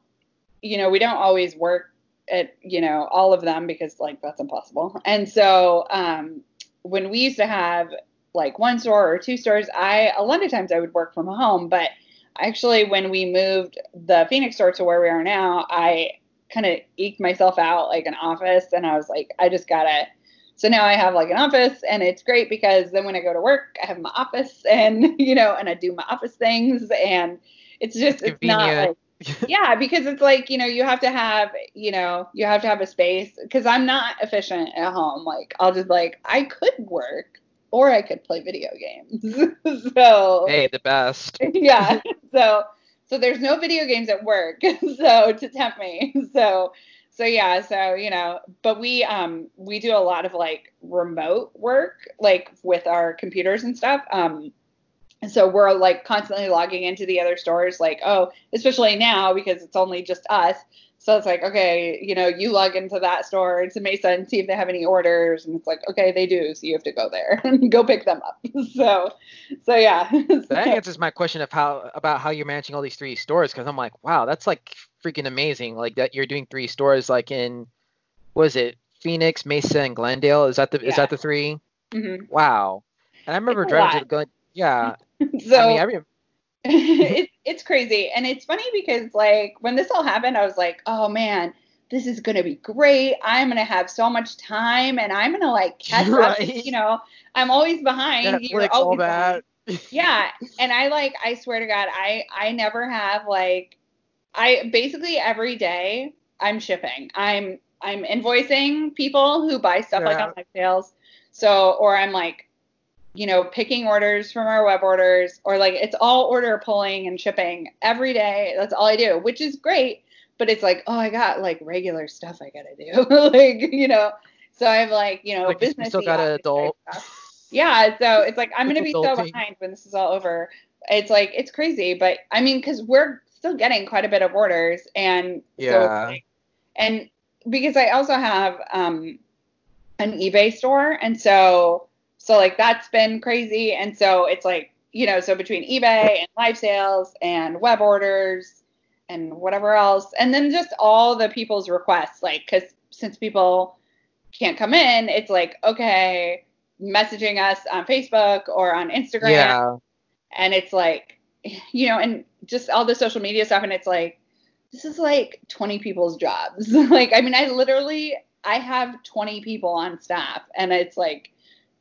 you know, we don't always work at, you know, all of them because, like, that's impossible. And so, um, when we used to have, like, one store or two stores, I a lot of times I would work from home, but actually when we moved the Phoenix store to where we are now, I kind of eked myself out like an office, and I was like, I just gotta, so now I have like an office, and it's great because then when I go to work, I have my office, and, you know, and I do my office things, and it's just, it's, it's not like, yeah, because it's like, you know, you have to have, you know, you have to have a space, because I'm not efficient at home. Like, I'll just like, I could work, or I could play video games. So, hey, the best. Yeah. So, so there's no video games at work. So, to tempt me. So, so yeah. So, you know, but we, um, we do a lot of like remote work, like with our computers and stuff. Um, so we're like constantly logging into the other stores, like, oh, especially now because it's only just us. So it's like, okay, you know, you log into that store to Mesa and see if they have any orders. And it's like, okay, they do. So you have to go there and go pick them up. So, so yeah. That answers my question of how, about how you're managing all these three stores. Cause I'm like, wow, that's like freaking amazing. Like, that you're doing three stores, like in, what is it? Phoenix, Mesa, and Glendale. Is that the, yeah. is that the three? Mm-hmm. Wow. And I remember driving to Glendale. Yeah. So I mean, I remember. it's it's crazy, and it's funny because like when this all happened, I was like, oh man, this is gonna be great. I'm gonna have so much time, and I'm gonna like catch right. up. You know, I'm always behind. You were always behind. Yeah, and I like I swear to God, I I never have like I basically every day I'm shipping. I'm I'm invoicing people who buy stuff yeah. like on my sales. So or I'm like. You know, picking orders from our web orders, or like it's all order pulling and shipping every day. That's all I do, which is great. But it's like, oh, I got like regular stuff I gotta do, like, you know. So I have like, you know, like, business. You still got an adult. Yeah, so it's like I'm gonna be so behind when this is all over. It's like it's crazy, but I mean, because we're still getting quite a bit of orders, and yeah, so, like, and because I also have um an eBay store, and so. So, like, that's been crazy. And so it's like, you know, so between eBay and live sales and web orders and whatever else. And then just all the people's requests, like, because since people can't come in, it's like, okay, messaging us on Facebook or on Instagram. Yeah. And it's like, you know, and just all the social media stuff. And it's like, this is like twenty people's jobs. Like, I mean, I literally, I have twenty people on staff, and it's like,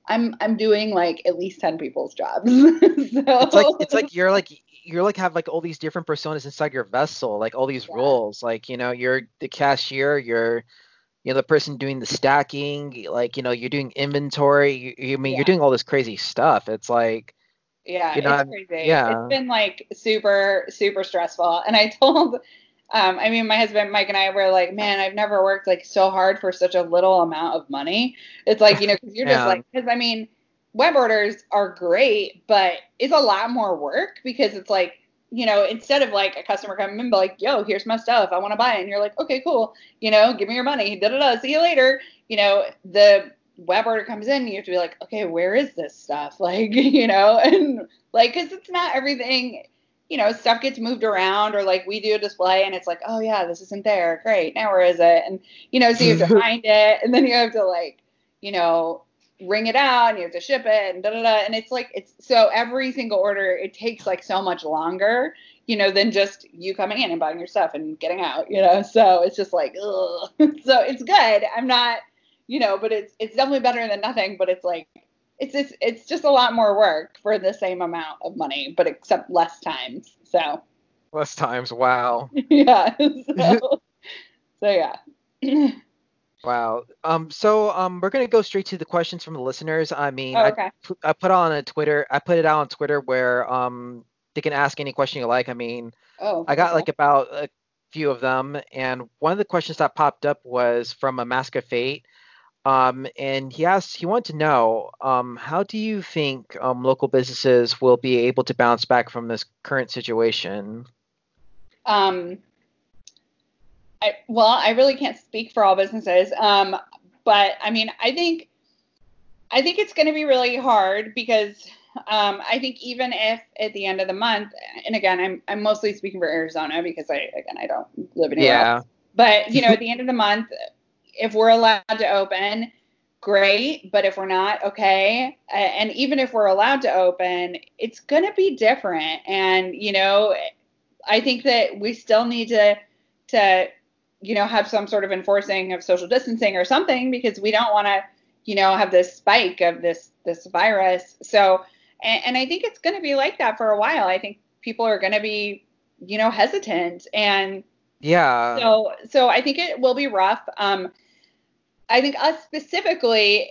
I'm I'm doing like at least ten people's jobs. So. It's like it's like you're like you're like have like all these different personas inside your vessel, like all these yeah. roles, like, you know, you're the cashier, you're, you know, the person doing the stacking, like, you know, you're doing inventory. You, you I mean yeah. you're doing all this crazy stuff. It's like, yeah, you know, it's I'm, crazy. Yeah. It's been like super super stressful. And I told. Um, I mean, my husband, Mike, and I were like, man, I've never worked like so hard for such a little amount of money. It's like, you know, because you're yeah. just like, because I mean, web orders are great, but it's a lot more work because it's like, you know, instead of like a customer coming in and be like, yo, here's my stuff, I want to buy it. And you're like, okay, cool. You know, give me your money. Da da da. See you later. You know, the web order comes in and you have to be like, okay, where is this stuff? Like, you know, and like, because it's not everything. You know, stuff gets moved around, or like we do a display and it's like, oh yeah, this isn't there. Great. Now where is it? And, you know, so you have to find it. And then you have to like, you know, ring it out and you have to ship it and da da da. And it's like, it's so every single order, it takes like so much longer, you know, than just you coming in and buying your stuff and getting out, you know? So it's just like, ugh. So it's good. I'm not, you know, but it's, it's definitely better than nothing, but it's like, it's just, it's just a lot more work for the same amount of money, but except less times. So less times. Wow. Yeah. So, so yeah. Wow. Um. So um, we're gonna go straight to the questions from the listeners. I mean, oh, okay. I, pu- I put on a Twitter. I put it out on Twitter where um they can ask any question you like. I mean, oh, I got okay. like about a few of them, and one of the questions that popped up was from A Mask of Fate. Um, and he asked, he wanted to know, um, how do you think um local businesses will be able to bounce back from this current situation? Um. I, well, I really can't speak for all businesses, um, but I mean, I think I think it's going to be really hard because um, I think even if at the end of the month, and again, I'm I'm mostly speaking for Arizona because I again I don't live in Arizona. Yeah. But you know, at the end of the month, if we're allowed to open, great. But if we're not, okay. And even if we're allowed to open, it's going to be different. And you know, I think that we still need to to you know, have some sort of enforcing of social distancing or something because we don't want to, you know, have this spike of this, this virus. So, and, and I think it's going to be like that for a while. I think people are going to be, you know, hesitant and yeah. So, so I think it will be rough. Um, I think us specifically,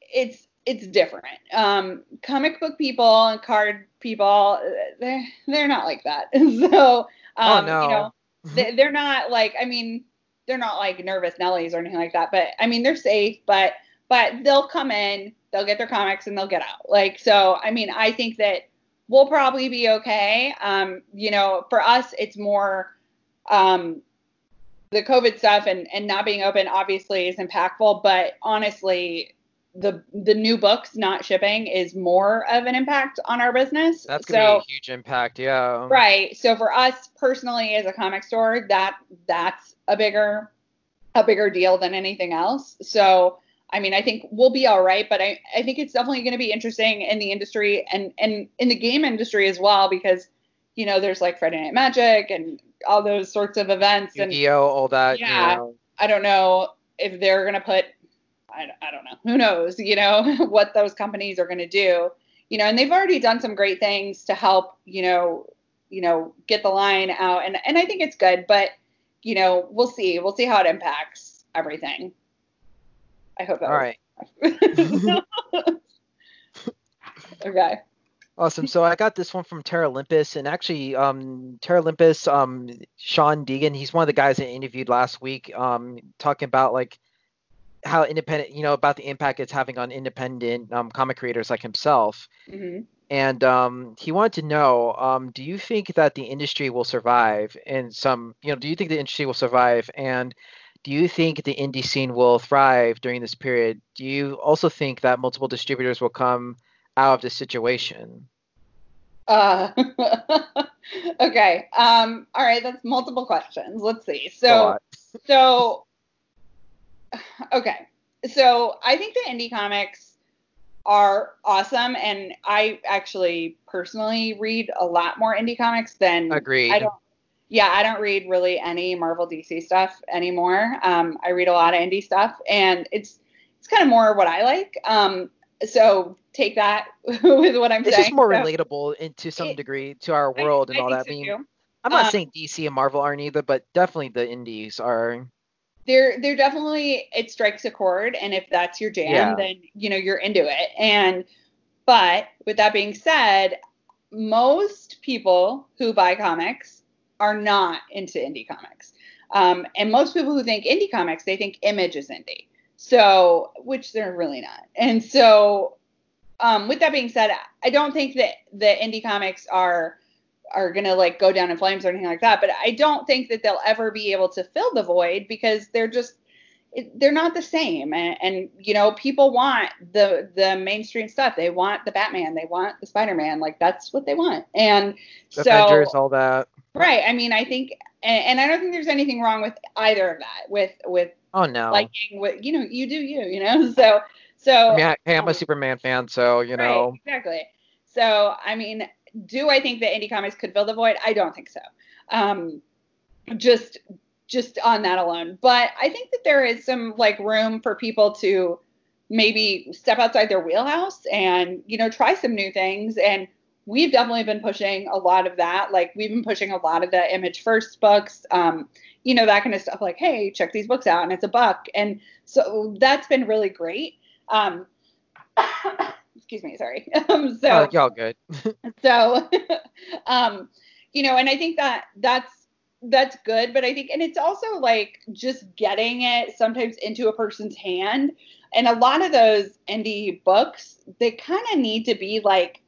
it's, it's different. Um, comic book people and card people, they're, they're not like that. So, um, oh, no. you know, they're not like, I mean, they're not like Nervous Nellies or anything like that, but I mean, they're safe, but, but they'll come in, they'll get their comics and they'll get out. Like, so, I mean, I think that we'll probably be okay. Um, you know, for us, it's more, um, the COVID stuff and, and not being open obviously is impactful, but honestly, the, the new books not shipping is more of an impact on our business. That's going to so, be a huge impact. Yeah. Right. So for us personally, as a comic store, that that's a bigger, a bigger deal than anything else. So, I mean, I think we'll be all right, but I, I think it's definitely going to be interesting in the industry and, and in the game industry as well, because, you know, there's like Friday Night Magic and all those sorts of events and Yu-Gi-Oh, all that. Yeah. You know. I don't know if they're going to put, I don't know. Who knows, you know, what those companies are going to do, you know, and they've already done some great things to help, you know, you know, get the line out. And, and I think it's good, but, you know, we'll see. We'll see how it impacts everything. I hope that All right. Okay. Awesome. So I got this one from Terra Olympus, and actually um, Terra Olympus, um, Sean Deegan, he's one of the guys that I interviewed last week um, talking about like, how independent, you know, about the impact it's having on independent um, comic creators like himself. Mm-hmm. And um, he wanted to know, um, do you think that the industry will survive and some, you know, do you think the industry will survive? And do you think the indie scene will thrive during this period? Do you also think that multiple distributors will come out of this situation? Uh, okay. Um, all right. That's multiple questions. Let's see. So, so, Okay, so I think the indie comics are awesome, and I actually personally read a lot more indie comics than Agreed. I don't. Yeah, I don't read really any Marvel D C stuff anymore. Um, I read a lot of indie stuff, and it's it's kind of more what I like. Um, so take that with what I'm this saying. This is more so, relatable in, to some it, degree to our world I, and I all that. So I mean, too. I'm not um, saying D C and Marvel aren't either, but definitely the indies are. They're, they're definitely, it strikes a chord. And if that's your jam, yeah. then, you know, you're into it. And, but with that being said, most people who buy comics are not into indie comics. Um, and most people who think indie comics, they think Image is indie. So, which they're really not. And so, um, with that being said, I don't think that the indie comics are, are going to like go down in flames or anything like that. But I don't think that they'll ever be able to fill the void because they're just, they're not the same. And, and, you know, people want the, the mainstream stuff. They want the Batman, they want the Spider-Man, like that's what they want. And so, Avengers, all that. Right. I mean, I think, and, and I don't think there's anything wrong with either of that with, with, oh no, liking what, you know, you do you, you know? So, So I mean, I, hey, I'm a Superman fan, so you right, know. Exactly. So I mean, do I think that indie comics could fill the void? I don't think so. Um, just just on that alone, but I think that there is some like room for people to maybe step outside their wheelhouse and, you know, try some new things. And we've definitely been pushing a lot of that. Like, we've been pushing a lot of the Image First books, um, you know, that kind of stuff. Like, hey, check these books out, and it's a buck. And so that's been really great. Um, excuse me, sorry. Um, so uh, y'all good. so, um, you know, and I think that that's that's good. But I think, and it's also like just getting it sometimes into a person's hand. And a lot of those indie books, they kind of need to be like,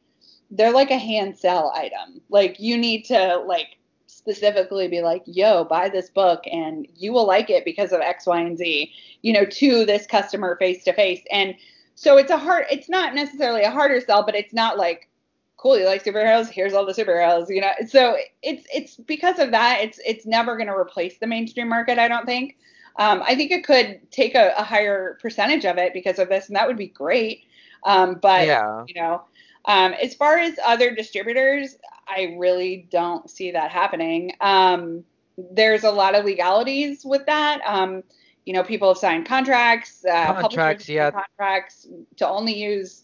they're like a hand sell item. Like, you need to like specifically be like, yo, buy this book and you will like it because of X, Y, and Z, you know, to this customer face to face. And so it's a hard, it's not necessarily a harder sell, but it's not like, cool, you like superheroes? Here's all the superheroes, you know? So it's, it's because of that, it's, it's never going to replace the mainstream market, I don't think. Um, I think it could take a, a higher percentage of it because of this, and that would be great. Um, but, yeah. you know, um, as far as other distributors, I really don't see that happening. Um, there's a lot of legalities with that. Um, you know, people have signed contracts, uh, contracts, yeah. contracts to only use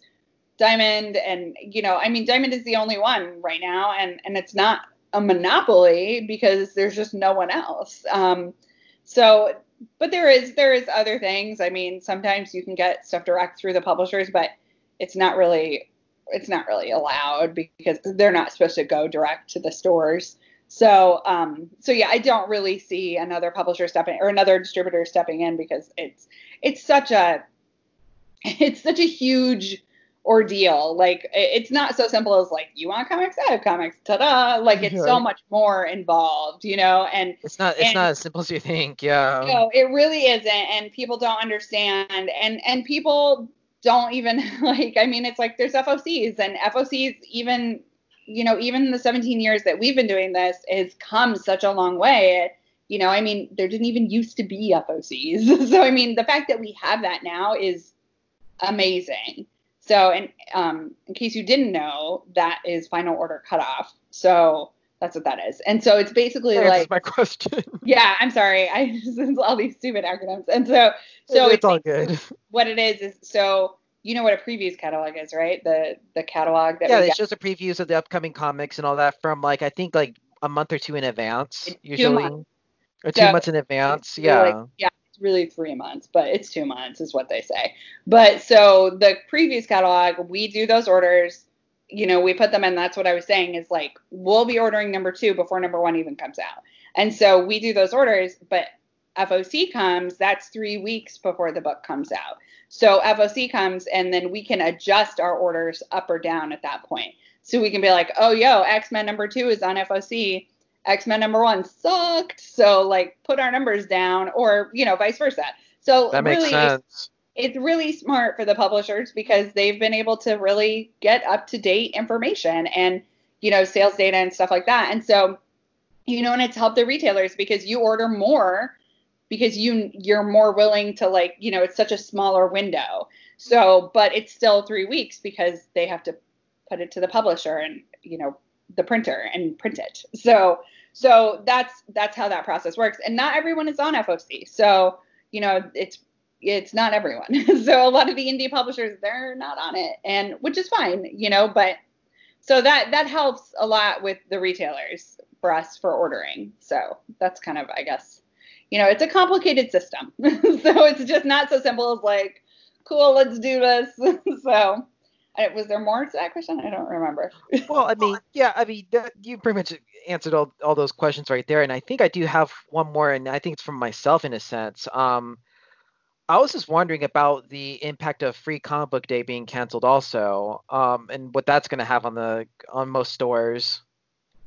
Diamond. And, you know, I mean, Diamond is the only one right now, and, and it's not a monopoly because there's just no one else. Um, so But there is there is other things. I mean, sometimes you can get stuff direct through the publishers, but it's not really it's not really allowed because they're not supposed to go direct to the stores. So um, so yeah, I don't really see another publisher stepping or another distributor stepping in because it's it's such a it's such a huge ordeal. Like, it's not so simple as like, you want comics, I have comics, ta-da. Like, it's so much more involved, you know. And it's not it's and, not as simple as you think. Yeah, you know, it really isn't, and people don't understand, and and people don't even like, I mean, it's like there's F O Cs and F O Cs, even, you know, even the seventeen years that we've been doing this has come such a long way. It, you know, I mean, there didn't even used to be F O Cs, so I mean, the fact that we have that now is amazing. So, and um, in case you didn't know, that is final order cutoff. So that's what that is. And so it's basically that like my question. Yeah, I'm sorry. I just all these stupid acronyms. And so, so it's, it's all good. What it is is, so you know what a previews catalog is, right? The the catalog that yeah, we it got. shows the previews of the upcoming comics and all that from like I think like a month or two in advance it's usually, two or two so, months in advance. Yeah. Like, yeah. really three months, but it's two months is what they say. But so the previous catalog, we do those orders, you know, we put them in. That's what I was saying is like, we'll be ordering number two before number one even comes out. And so we do those orders, but F O C comes, that's three weeks before the book comes out. So F O C comes, and then we can adjust our orders up or down at that point. So we can be like, oh, yo, X-Men number two is on F O C. X-Men number one sucked, so like put our numbers down, or you know, vice versa. So that makes really, sense. It's really smart for the publishers because they've been able to really get up to date information and, you know, sales data and stuff like that. And so, you know, and it's helped the retailers because you order more because you you're more willing to like, you know, it's such a smaller window. So, but it's still three weeks because they have to put it to the publisher and, you know, the printer and print it. So, so that's, that's how that process works. And not everyone is on F O C. So, you know, it's, it's not everyone. So a lot of the indie publishers, they're not on it, and which is fine, you know, but so that, that helps a lot with the retailers for us for ordering. So that's kind of, I guess, you know, it's a complicated system. So it's just not so simple as like, cool, let's do this. So was there more to that question? I don't remember. Well, I mean, yeah, I mean, that, you pretty much answered all, all those questions right there. And I think I do have one more, and I think it's from myself in a sense. Um, I was just wondering about the impact of Free Comic Book Day being canceled also, um, and what that's going to have on the on most stores.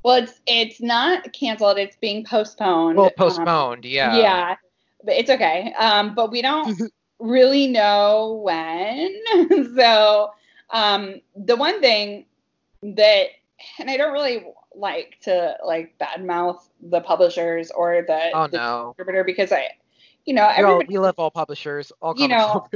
Well, it's it's not canceled. It's being postponed. Well, postponed, um, yeah. Yeah, but it's okay. Um, but we don't really know when. So... Um, the one thing that, and I don't really like to like badmouth the publishers or the, oh, the no. distributor because I, you know, everybody, we love all publishers, all you know,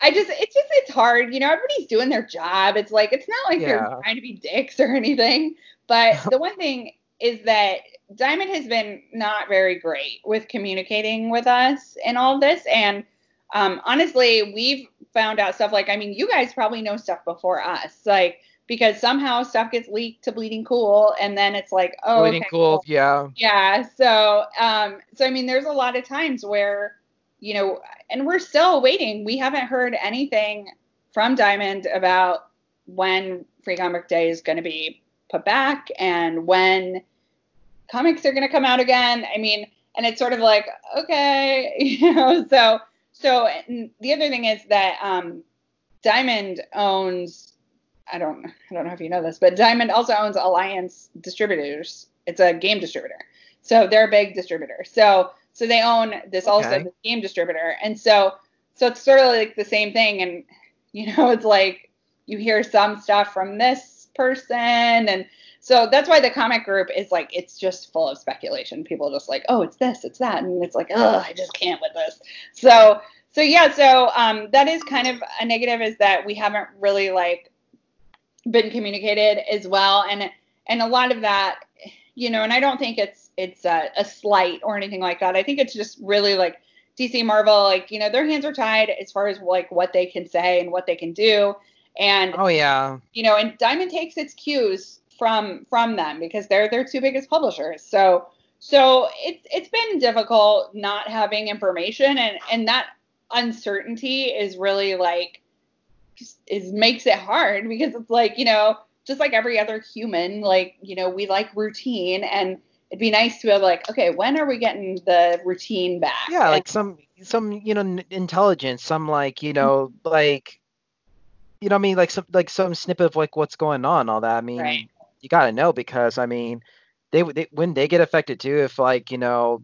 I just, it's just, it's hard, you know, everybody's doing their job. It's like, it's not like yeah. they're trying to be dicks or anything, but the one thing is that Diamond has been not very great with communicating with us and all of this. And um, honestly, we've found out stuff like, I mean, you guys probably know stuff before us, like, because somehow stuff gets leaked to Bleeding Cool, and then it's like, oh, Bleeding okay, Cool, cool, yeah. Yeah, so, um, so I mean, there's a lot of times where, you know, and we're still waiting. We haven't heard anything from Diamond about when Free Comic Day is going to be put back and when comics are going to come out again. I mean, and it's sort of like, okay, you know, so, so the other thing is that um, Diamond owns... I don't I don't know if you know this, but Diamond also owns Alliance Distributors. It's a game distributor. So they're a big distributor. So so they own this okay. also this game distributor. And so so it's sort of like the same thing, and you know, it's like you hear some stuff from this person, and so that's why the comic group is like, it's just full of speculation. People are just like, oh, it's this, it's that, and it's like, oh, I just can't with this. So so yeah, so um that is kind of a negative, is that we haven't really like been communicated as well, and and a lot of that, you know, and I don't think it's it's a, a slight or anything like that. I think it's just really like D C, Marvel, like, you know, their hands are tied as far as like what they can say and what they can do, and oh yeah, you know, and Diamond takes its cues from from them because they're their two biggest publishers. So so it's it's been difficult not having information, and and that uncertainty is really like. Is makes it hard because it's like, you know, just like every other human, like, you know, we like routine, and it'd be nice to be able, like, okay, when are we getting the routine back? Yeah, like some some you know intelligence, some like you know like you know what I mean like some like some snippet of like what's going on, all that. I mean, right. You gotta know, because I mean they they when they get affected too, if like you know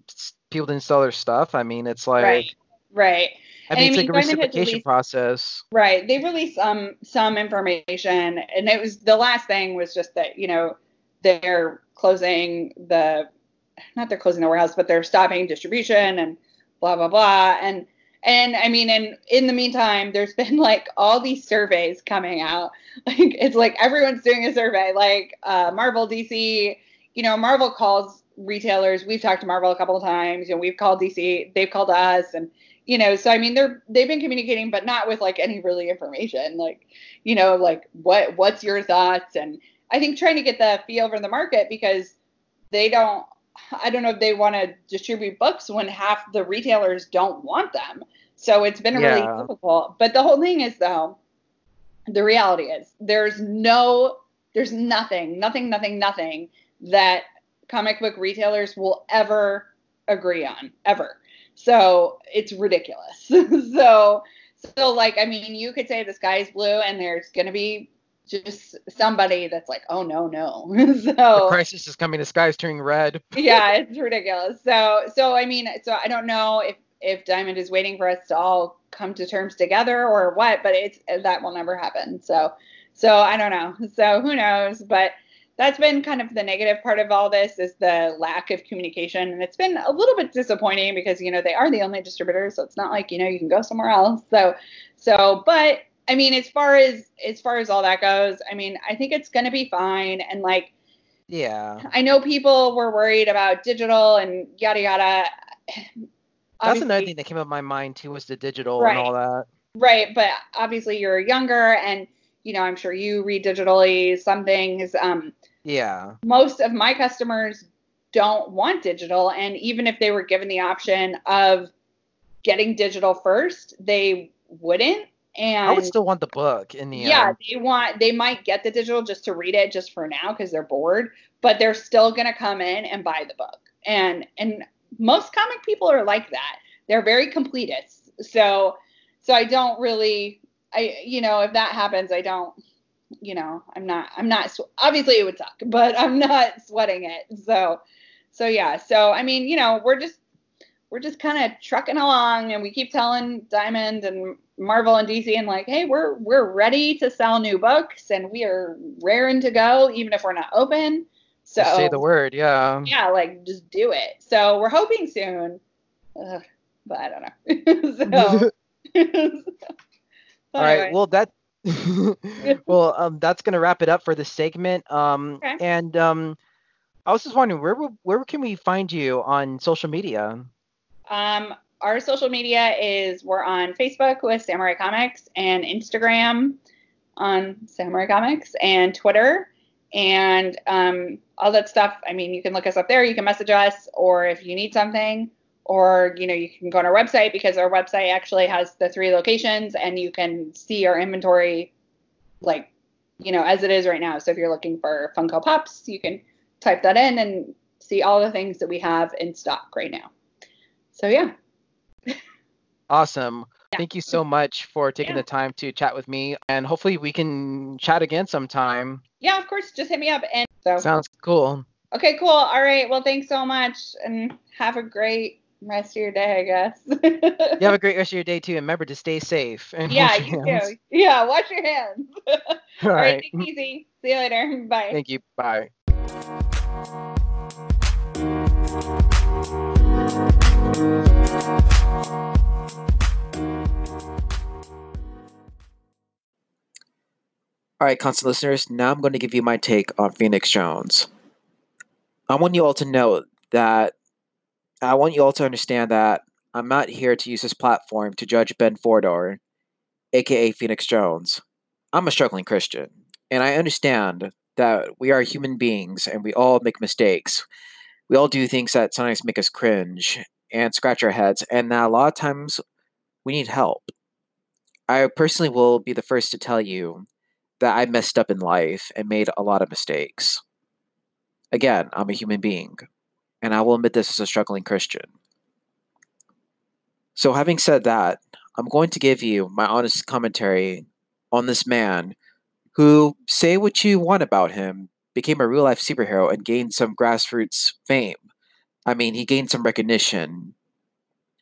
people didn't sell their stuff. I mean, it's like right right. I mean, and it's I mean, like a reciprocation released, process. Right. They released um, some information, and it was the last thing was just that, you know, they're closing the, not they're closing the warehouse, but they're stopping distribution and blah, blah, blah. And, and I mean, and in the meantime, there's been like all these surveys coming out. Like, it's like everyone's doing a survey, like uh, Marvel, D C, you know, Marvel calls retailers. We've talked to Marvel a couple of times, you know, we've called D C, they've called us, and, you know, so I mean, they're they've been communicating, but not with like any really information, like, you know, like what what's your thoughts? And I think trying to get the feel from the market, because they don't, I don't know if they want to distribute books when half the retailers don't want them. So it's been yeah. really difficult. But the whole thing is, though, the reality is there's no, there's nothing, nothing, nothing, nothing that comic book retailers will ever agree on, ever. So it's ridiculous. so, so like, I mean, you could say the sky's blue, and there's going to be just somebody that's like, oh, no, no. so the crisis is coming. The sky's turning red. yeah, it's ridiculous. So, so I mean, so I don't know if, if Diamond is waiting for us to all come to terms together or what, but it's, that will never happen. So, so I don't know. So who knows? But that's been kind of the negative part of all this, is the lack of communication. And it's been a little bit disappointing because, you know, they are the only distributor. So it's not like, you know, you can go somewhere else. So, so, but I mean, as far as, as far as all that goes, I mean, I think it's going to be fine. And like, yeah, I know people were worried about digital and yada, yada. That's another thing that came up in my mind too, was the digital right, and all that. Right. But obviously you're younger, and, you know, I'm sure you read digitally some things. Um, yeah. Most of my customers don't want digital. And even if they were given the option of getting digital first, they wouldn't. And I would still want the book in the yeah, end. Yeah, they want, they might get the digital just to read it just for now because they're bored, but they're still going to come in and buy the book. And, and most comic people are like that. They're very completists. So, so I don't really, I, you know, if that happens, I don't, you know, I'm not, I'm not, sw- obviously it would suck, but I'm not sweating it. So, so yeah. So, I mean, you know, we're just, we're just kind of trucking along, and we keep telling Diamond and Marvel and D C and like, hey, we're, we're ready to sell new books, and we are raring to go, even if we're not open. So just say the word. Yeah. Yeah. Like, just do it. So we're hoping soon. Ugh. but I don't know. so, so, all anyway. right. Well, that. well, um, that's gonna wrap it up for this segment. Um, okay. And um, I was just wondering, where where can we find you on social media? Um, our social media is we're on Facebook with Samurai Comics, and Instagram on Samurai Comics, and Twitter, and um, all that stuff. I mean, you can look us up there. You can message us, or if you need something, or you know, you can go on our website, because our website actually has the three locations, and you can see our inventory, like, you know, as it is right now. So if you're looking for Funko Pops, you can type that in and see all the things that we have in stock right now. So yeah. Awesome. Yeah. Thank you so much for taking yeah. the time to chat with me, and hopefully we can chat again sometime. Yeah, of course. Just hit me up. And so. Sounds cool. Okay, cool. All right. Well, thanks so much, and have a great rest of your day, I guess. You have a great rest of your day too. And remember to stay safe. And yeah, you hands. too. Yeah, wash your hands. All, All right. right. Take it easy. See you later. Bye. Thank you. Bye. All right, constant listeners, now I'm going to give you my take on Phoenix Jones. I want you all to know that I want you all to understand that I'm not here to use this platform to judge Ben Fodor, aka Phoenix Jones. I'm a struggling Christian, and I understand that we are human beings and we all make mistakes. We all do things that sometimes make us cringe and scratch our heads, and that a lot of times we need help. I personally will be the first to tell you that I messed up in life and made a lot of mistakes. Again, I'm a human being, and I will admit this as a struggling Christian. So having said that, I'm going to give you my honest commentary on this man who, say what you want about him, became a real-life superhero and gained some grassroots fame. I mean, he gained some recognition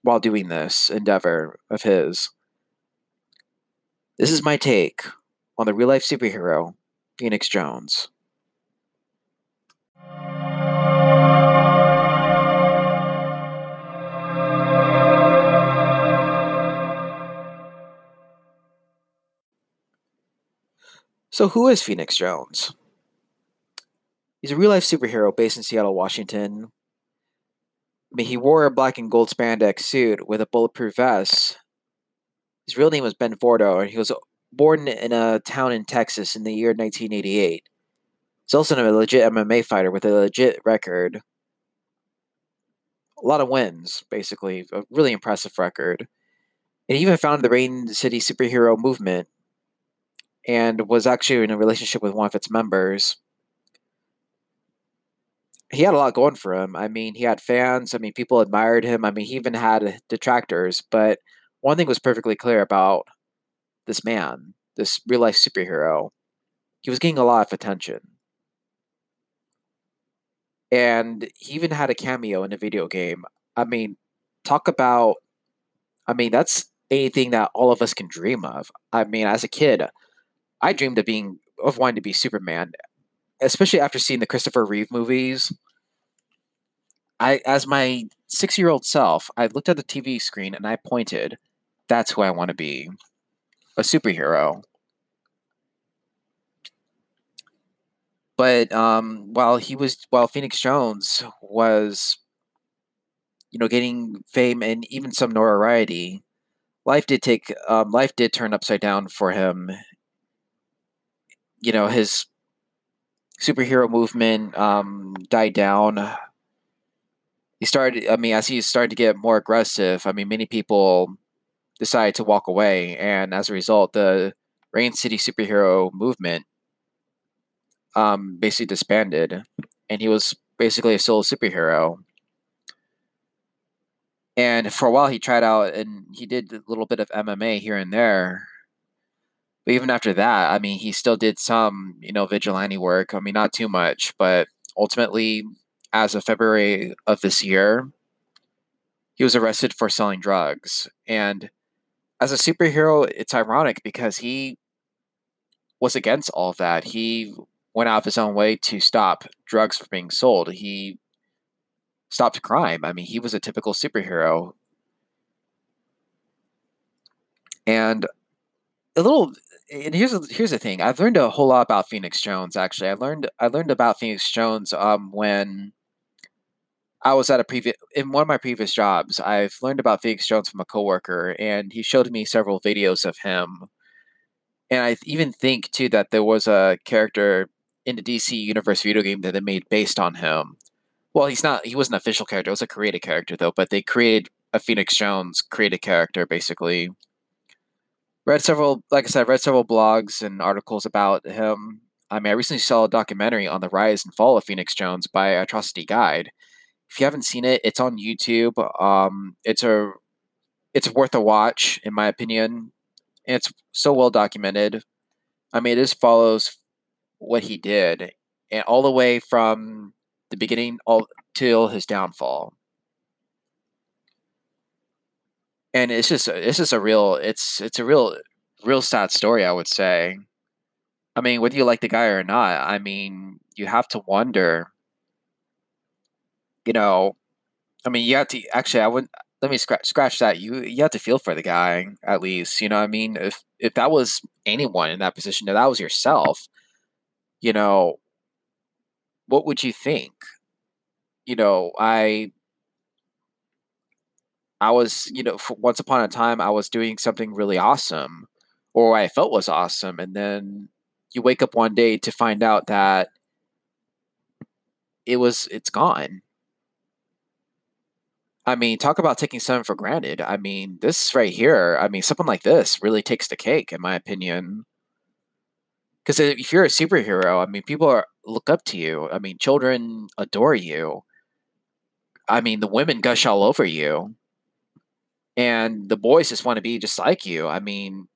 while doing this endeavor of his. This is my take on the real-life superhero, Phoenix Jones. So who is Phoenix Jones? He's a real-life superhero based in Seattle, Washington. I mean, he wore a black and gold spandex suit with a bulletproof vest. His real name was Ben Fodor, and he was born in a town in Texas in the year nineteen eighty-eight. He's also a legit M M A fighter with a legit record. A lot of wins, basically. A really impressive record. And he even founded the Rain City superhero movement, and was actually in a relationship with one of its members. He had a lot going for him. I mean, he had fans. I mean, people admired him. I mean, he even had detractors. But one thing was perfectly clear about this man, this real-life superhero. He was getting a lot of attention. And he even had a cameo in a video game. I mean, talk about... I mean, that's anything that all of us can dream of. I mean, as a kid, I dreamed of being of wanting to be Superman, especially after seeing the Christopher Reeve movies. I, as my six-year-old self, I looked at the T V screen and I pointed, that's who I want to be, a superhero. But um, while he was, while Phoenix Jones was, you know, getting fame and even some notoriety, life did take, um, life did turn upside down for him. You know, his superhero movement um, died down. He started, I mean, as he started to get more aggressive, I mean, many people decided to walk away. And as a result, the Rain City superhero movement um, basically disbanded. And he was basically a solo superhero. And for a while, he tried out and he did a little bit of M M A here and there. But even after that, I mean, he still did some, you know, vigilante work. I mean, not too much, but ultimately, as of February of this year, he was arrested for selling drugs. And as a superhero, it's ironic because he was against all of that. He went out of his own way to stop drugs from being sold. He stopped crime. I mean, he was a typical superhero. And a little, and here's here's the thing. I've learned a whole lot about Phoenix Jones. Actually, I learned I learned about Phoenix Jones um, when I was at a previous in one of my previous jobs. I've learned about Phoenix Jones from a coworker, and he showed me several videos of him. And I even think too that there was a character in the D C Universe video game that they made based on him. Well, he's not. He wasn't an official character. It was a created character though. But they created a Phoenix Jones created character basically. Read several, like I said, read several blogs and articles about him. I mean, I recently saw a documentary on the rise and fall of Phoenix Jones by Atrocity Guide. If you haven't seen it, it's on YouTube. Um, it's a, it's worth a watch, in my opinion. And it's so well documented. I mean, it just follows what he did, and all the way from the beginning all till his downfall. And it's just it's just a real it's it's a real real sad story, I would say. I mean, whether you like the guy or not, I mean, you have to wonder. You know, I mean, you have to actually. I wouldn't. Let me scratch scratch that. You you have to feel for the guy at least. You know, what I mean, if if that was anyone in that position, if that was yourself, you know, what would you think? You know, I. I was, you know, for once upon a time, I was doing something really awesome, or what I felt was awesome. And then you wake up one day to find out that it was, it's gone. I mean, talk about taking something for granted. I mean, this right here, I mean, something like this really takes the cake, in my opinion. Because if you're a superhero, I mean, people are, look up to you. I mean, children adore you. I mean, the women gush all over you. And the boys just want to be just like you. I mean,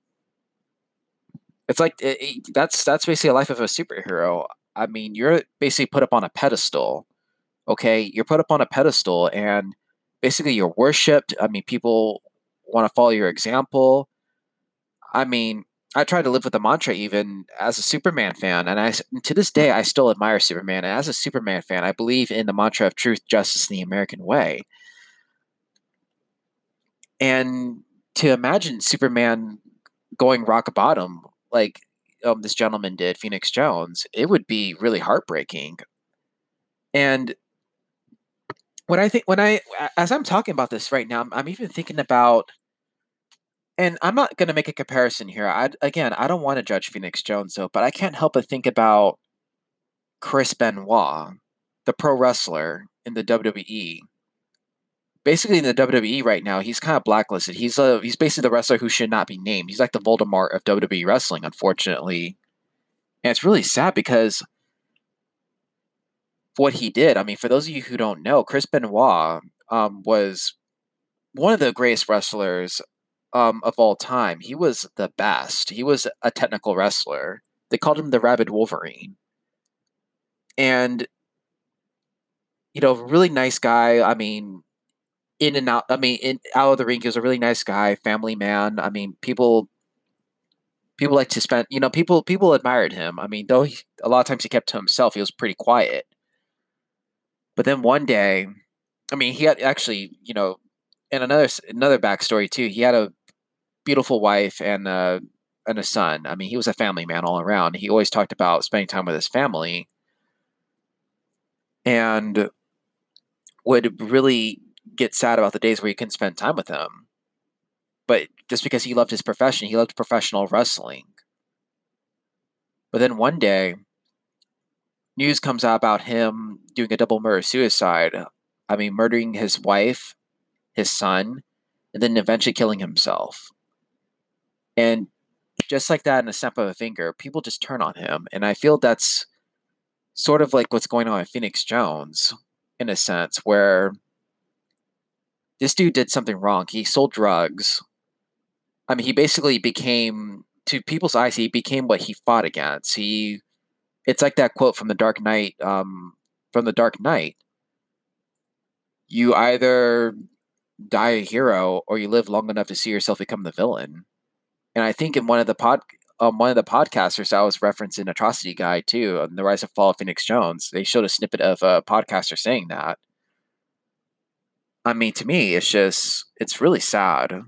it's like it, it, that's that's basically a life of a superhero. I mean, you're basically put up on a pedestal. Okay, you're put up on a pedestal, and basically you're worshipped. I mean, people want to follow your example. I mean, I tried to live with the mantra even as a Superman fan, and I to this day I still admire Superman. And as a Superman fan, I believe in the mantra of truth, justice, and the American way. And to imagine Superman going rock bottom like um, this gentleman did, Phoenix Jones, it would be really heartbreaking. And when I think, when I, as I'm talking about this right now, I'm, I'm even thinking about, and I'm not going to make a comparison here. I, again, I don't want to judge Phoenix Jones though, but I can't help but think about Chris Benoit, the pro wrestler in the W W E. Basically, in the W W E right now, he's kind of blacklisted. He's a, he's basically the wrestler who should not be named. He's like the Voldemort of W W E wrestling, unfortunately. And it's really sad because what he did, I mean, for those of you who don't know, Chris Benoit um, was one of the greatest wrestlers um, of all time. He was the best. He was a technical wrestler. They called him the Rabid Wolverine. And, you know, really nice guy. I mean... In and out, I mean, in out of the ring, he was a really nice guy, family man. I mean, people, people like to spend, you know, people, people admired him. I mean, though he, a lot of times he kept to himself, he was pretty quiet. But then one day, I mean, he had actually, you know, and another another backstory too. He had a beautiful wife and a and a son. I mean, he was a family man all around. He always talked about spending time with his family, and would really get sad about the days where you couldn't spend time with him. But just because he loved his profession, he loved professional wrestling. But then one day, news comes out about him doing a double murder-suicide. I mean, murdering his wife, his son, and then eventually killing himself. And just like that, in a snap of a finger, people just turn on him. And I feel that's sort of like what's going on with Phoenix Jones, in a sense, where... this dude did something wrong. He sold drugs. I mean, he basically became, to people's eyes, he became what he fought against. He, it's like that quote from the Dark Knight, um, from the Dark Knight. You either die a hero or you live long enough to see yourself become the villain. And I think in one of the pod, um, one of the podcasters I was referencing, Atrocity Guy too, on the Rise and Fall of Phoenix Jones, they showed a snippet of a podcaster saying that. I mean, to me, it's just, it's really sad.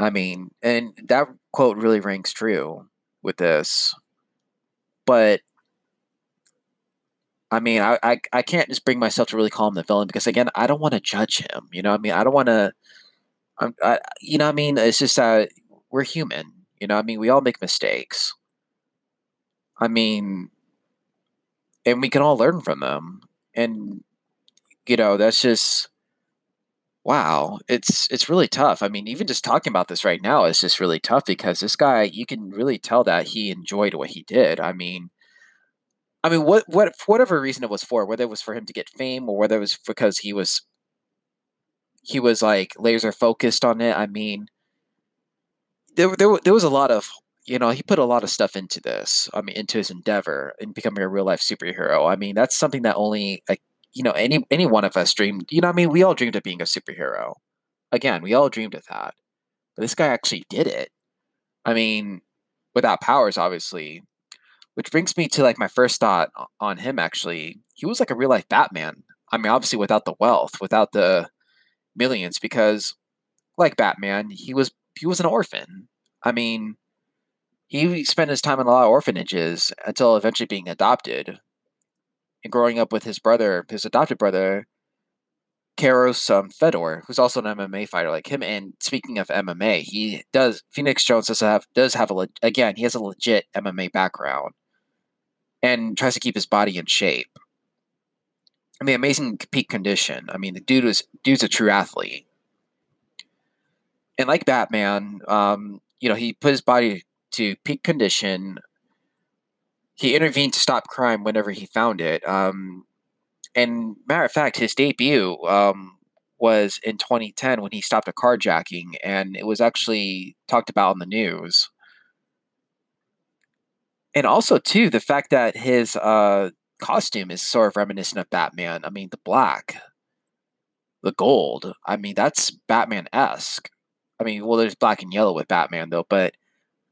I mean, and that quote really rings true with this. But I mean, I, I, I can't just bring myself to really call him the villain because, again, I don't want to judge him. You know what I mean? I don't want to, I'm, I, you know what I mean? It's just that uh, we're human. You know what I mean? We all make mistakes. I mean, and we can all learn from them. And, you know, that's just, wow. It's, it's really tough. I mean, even just talking about this right now is just really tough because this guy, you can really tell that he enjoyed what he did. I mean, I mean, what, what, for whatever reason it was for, whether it was for him to get fame or whether it was because he was, he was like laser focused on it. I mean, there, there, there was a lot of, you know, he put a lot of stuff into this. I mean, into his endeavor in becoming a real life superhero. I mean, that's something that only, like, you know, any, any one of us dreamed, you know what I mean? We all dreamed of being a superhero. Again, we all dreamed of that, but this guy actually did it. I mean, without powers, obviously. Which brings me to, like, my first thought on him, actually. He was like a real-life Batman. I mean, obviously without the wealth, without the millions, because, like Batman, he was he was an orphan. I mean, he spent his time in a lot of orphanages until eventually being adopted. And growing up with his brother, his adopted brother, Karos um, Fedor, who's also an M M A fighter like him. And speaking of M M A, he does, Phoenix Jones does have, does have a, again, he has a legit M M A background. And tries to keep his body in shape. I mean, amazing peak condition. I mean, the dude was dude's a true athlete. And like Batman, um, you know, he put his body to peak condition. He intervened to stop crime whenever he found it. Um, and matter of fact, his debut um, was in twenty ten when he stopped a carjacking, and it was actually talked about on the news. And also, too, the fact that his uh, costume is sort of reminiscent of Batman. I mean, the black, the gold. I mean, that's Batman-esque. I mean, well, there's black and yellow with Batman, though. But,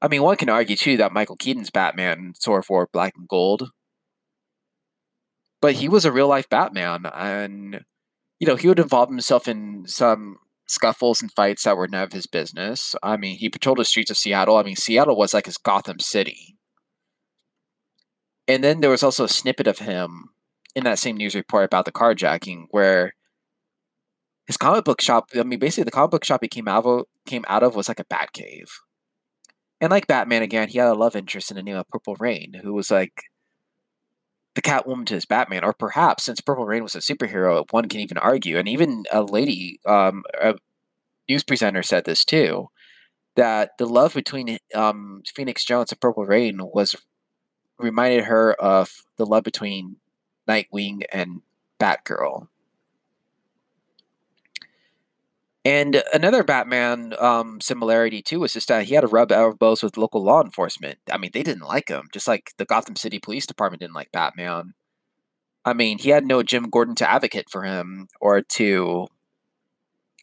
I mean, one can argue, too, that Michael Keaton's Batman sort of wore black and gold. But he was a real-life Batman. And, you know, he would involve himself in some scuffles and fights that were none of his business. I mean, he patrolled the streets of Seattle. I mean, Seattle was like his Gotham City. And then there was also a snippet of him in that same news report about the carjacking where his comic book shop, I mean, basically the comic book shop he came out of, came out of was like a bat cave. And like Batman, again, he had a love interest in the name of Purple Rain, who was like the Catwoman to his Batman. Or perhaps, since Purple Rain was a superhero, one can even argue, and even a lady, um, a news presenter said this too, that the love between um, Phoenix Jones and Purple Rain was reminded her of the love between Nightwing and Batgirl. And another Batman um, similarity, too, was just that he had to rub elbows with local law enforcement. I mean, they didn't like him, just like the Gotham City Police Department didn't like Batman. I mean, he had no Jim Gordon to advocate for him or to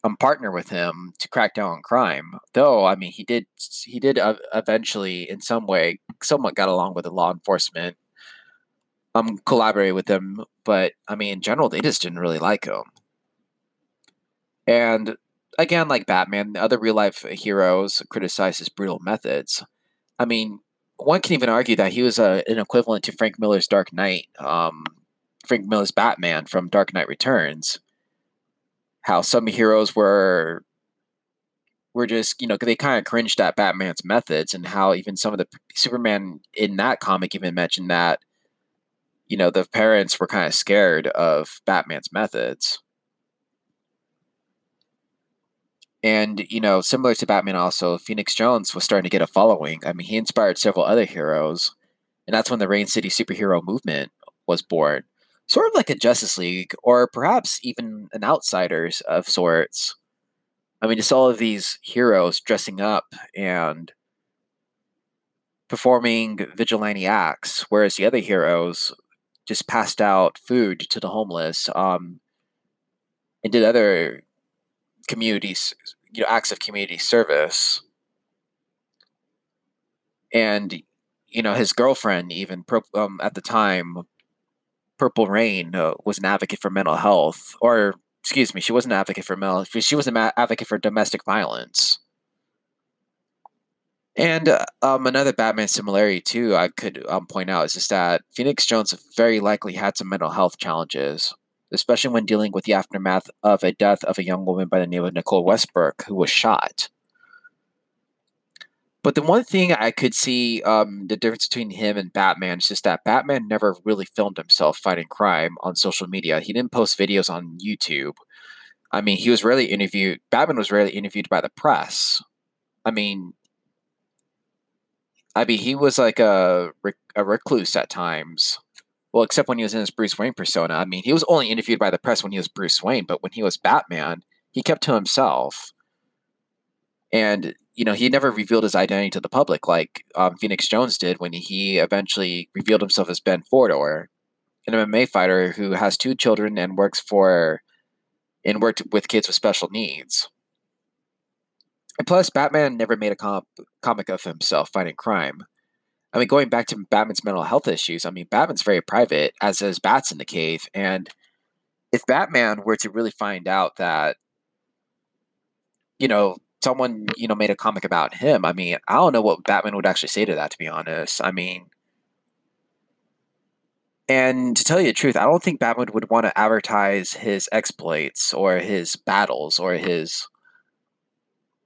um, partner with him to crack down on crime. Though, I mean, he did, he did uh, eventually, in some way, somewhat got along with the law enforcement, um, collaborate with them, but I mean, in general, they just didn't really like him. And again, like Batman, other real life heroes criticize his brutal methods. I mean, one can even argue that he was a, an equivalent to Frank Miller's Dark Knight, um, Frank Miller's Batman from Dark Knight Returns. How some heroes were. We're just, you know, they kind of cringed at Batman's methods, and how even some of the Superman in that comic even mentioned that, you know, the parents were kind of scared of Batman's methods. And, you know, similar to Batman also, Phoenix Jones was starting to get a following. I mean, he inspired several other heroes, and that's when the Rain City superhero movement was born. Sort of like a Justice League, or perhaps even an Outsiders of sorts. I mean, just all of these heroes dressing up and performing vigilante acts, whereas the other heroes just passed out food to the homeless um, and did other communities, you know, acts of community service. And, you know, his girlfriend, even um, at the time, Purple Rain, uh, was an advocate for mental health, or. Excuse me, she wasn't an advocate for mental. She was an advocate for domestic violence. And uh, um, another Batman similarity, too, I could um, point out is just that Phoenix Jones very likely had some mental health challenges, especially when dealing with the aftermath of a death of a young woman by the name of Nicole Westbrook, who was shot. But the one thing I could see, um, the difference between him and Batman is just that Batman never really filmed himself fighting crime on social media. He didn't post videos on YouTube. I mean, he was rarely interviewed. Batman was rarely interviewed by the press. I mean... I mean, he was like a, rec- a recluse at times. Well, except when he was in his Bruce Wayne persona. I mean, he was only interviewed by the press when he was Bruce Wayne, but when he was Batman, he kept to himself. And, you know, he never revealed his identity to the public like um, Phoenix Jones did when he eventually revealed himself as Ben Fodor, an M M A fighter who has two children and works for and worked with kids with special needs. And plus, Batman never made a comp- comic of himself fighting crime. I mean, going back to Batman's mental health issues, I mean, Batman's very private, as is Bats in the Cave. And if Batman were to really find out that, you know, someone, you know, made a comic about him, I mean, I don't know what Batman would actually say to that, to be honest. I mean, and to tell you the truth, I don't think Batman would want to advertise his exploits or his battles or his...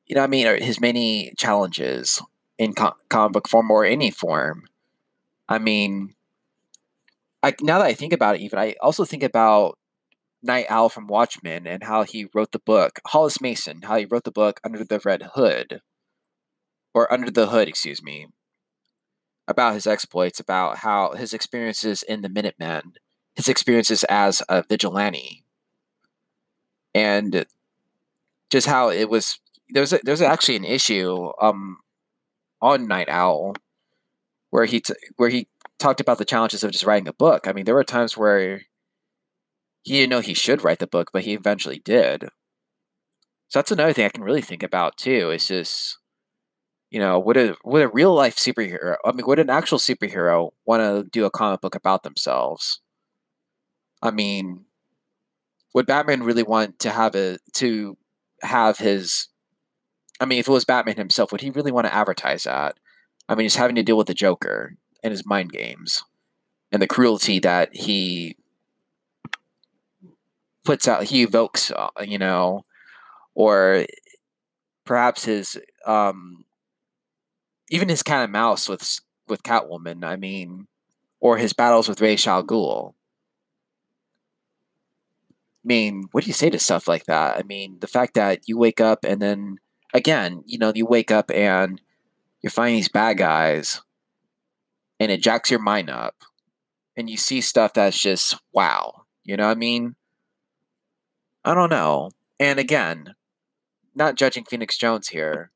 You know what I mean? Or his many challenges in com- comic book form or any form. I mean, I, now that I think about it even, I also think about Night Owl from Watchmen and how he wrote the book, Hollis Mason, how he wrote the book Under the Red Hood, or Under the Hood, excuse me, about his exploits, about how his experiences in the Minutemen, his experiences as a vigilante, and just how it was... There's a, there's actually an issue um, on Night Owl where he t- where he talked about the challenges of just writing a book. I mean, there were times where he didn't know he should write the book, but he eventually did. So that's another thing I can really think about too. It's just, you know, would a would a real life superhero? I mean, would an actual superhero want to do a comic book about themselves? I mean, would Batman really want to have a to have his I mean, if it was Batman himself, would he really want to advertise that? I mean, he's having to deal with the Joker and his mind games and the cruelty that he puts out, he evokes, you know, or perhaps his, um, even his cat and mouse with with Catwoman, I mean, or his battles with Ra's al Ghul. I mean, what do you say to stuff like that? I mean, the fact that you wake up and then Again, you know, you wake up and you're finding these bad guys and it jacks your mind up and you see stuff that's just, wow. You know what I mean? I don't know. And again, not judging Phoenix Jones here.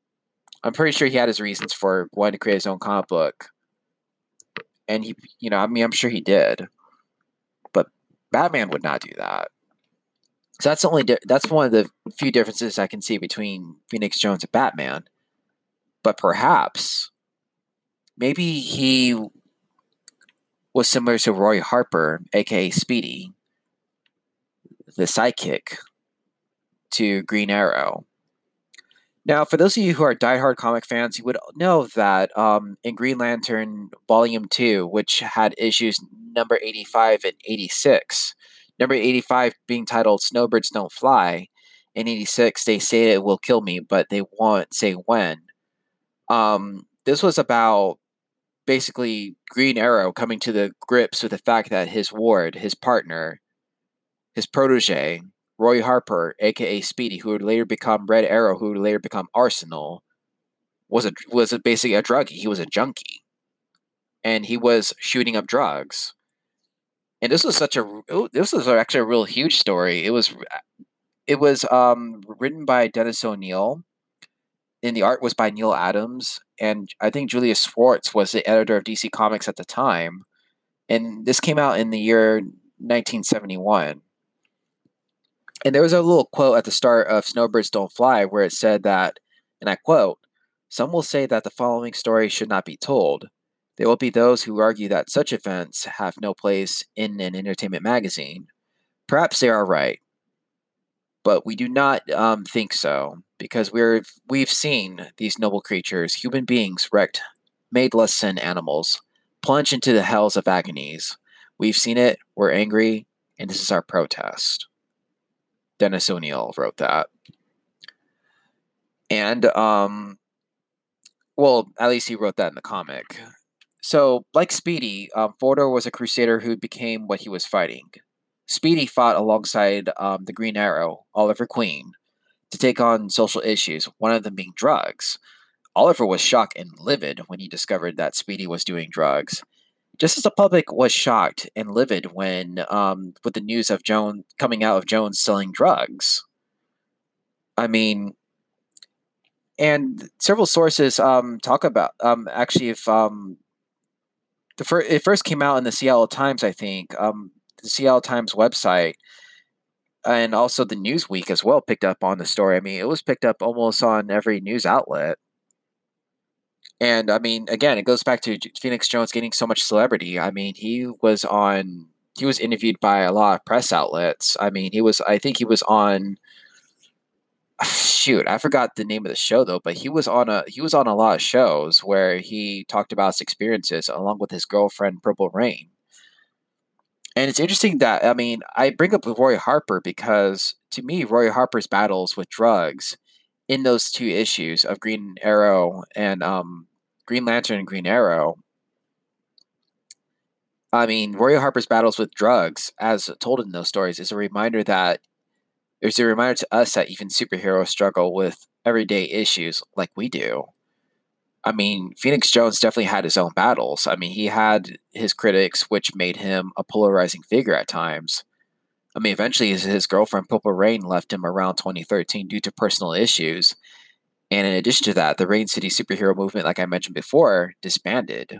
I'm pretty sure he had his reasons for wanting to create his own comic book. And he, you know, I mean, I'm sure he did. But Batman would not do that. So that's the only di- that's one of the few differences I can see between Phoenix Jones and Batman. But perhaps, maybe he was similar to Roy Harper, aka Speedy, the sidekick to Green Arrow. Now, for those of you who are diehard comic fans, you would know that um, in Green Lantern Volume two, which had issues number eighty-five and eighty-six. Number eighty-five being titled Snowbirds Don't Fly. In eighty-six, they say it will kill me, but they won't say when. Um, this was about basically Green Arrow coming to the grips with the fact that his ward, his partner, his protege, Roy Harper, a k a. Speedy, who would later become Red Arrow, who would later become Arsenal, was a, was a, basically a druggie. He was a junkie. And he was shooting up drugs. And this was such a this was actually a real huge story. It was it was um, written by Dennis O'Neill, and the art was by Neil Adams, and I think Julius Schwartz was the editor of D C Comics at the time. And this came out in the year nineteen seventy-one. And there was a little quote at the start of Snowbirds Don't Fly where it said that, and I quote, "Some will say that the following story should not be told. There will be those who argue that such events have no place in an entertainment magazine. Perhaps they are right. but we do not um, think so, because we're, we've seen these noble creatures, human beings wrecked, made less than animals, plunge into the hells of agonies. We've seen it, we're angry, and this is our protest. Dennis O'Neill wrote that. And, um, well, at least he wrote that in the comic. So, like Speedy, um, Fodor was a crusader who became what he was fighting. Speedy fought alongside um, the Green Arrow, Oliver Queen, to take on social issues, one of them being drugs. Oliver was shocked and livid when he discovered that Speedy was doing drugs. Just as the public was shocked and livid when um, with the news of Jones coming out of Jones selling drugs. I mean, and several sources um, talk about um, actually if um, the fir- it first came out in the Seattle Times, I think um, the Seattle Times website, and also the Newsweek as well picked up on the story. I mean, it was picked up almost on every news outlet. And, I mean, again, it goes back to Phoenix Jones getting so much celebrity. I mean, he was on – he was interviewed by a lot of press outlets. I mean, he was – I think he was on – shoot, I forgot the name of the show, though. But he was on a he was on a lot of shows where he talked about his experiences along with his girlfriend, Purple Rain. And it's interesting that – I mean, I bring up with Roy Harper because, to me, Roy Harper's battles with drugs – in those two issues of Green Arrow and um, Green Lantern and Green Arrow, I mean, Roy Harper's battles with drugs, as told in those stories, is a reminder that there's a reminder to us that even superheroes struggle with everyday issues like we do. I mean, Phoenix Jones definitely had his own battles. I mean, he had his critics, which made him a polarizing figure at times. I mean, eventually his, his girlfriend, Purple Rain, left him around twenty thirteen due to personal issues. And in addition to that, the Rain City superhero movement, like I mentioned before, disbanded.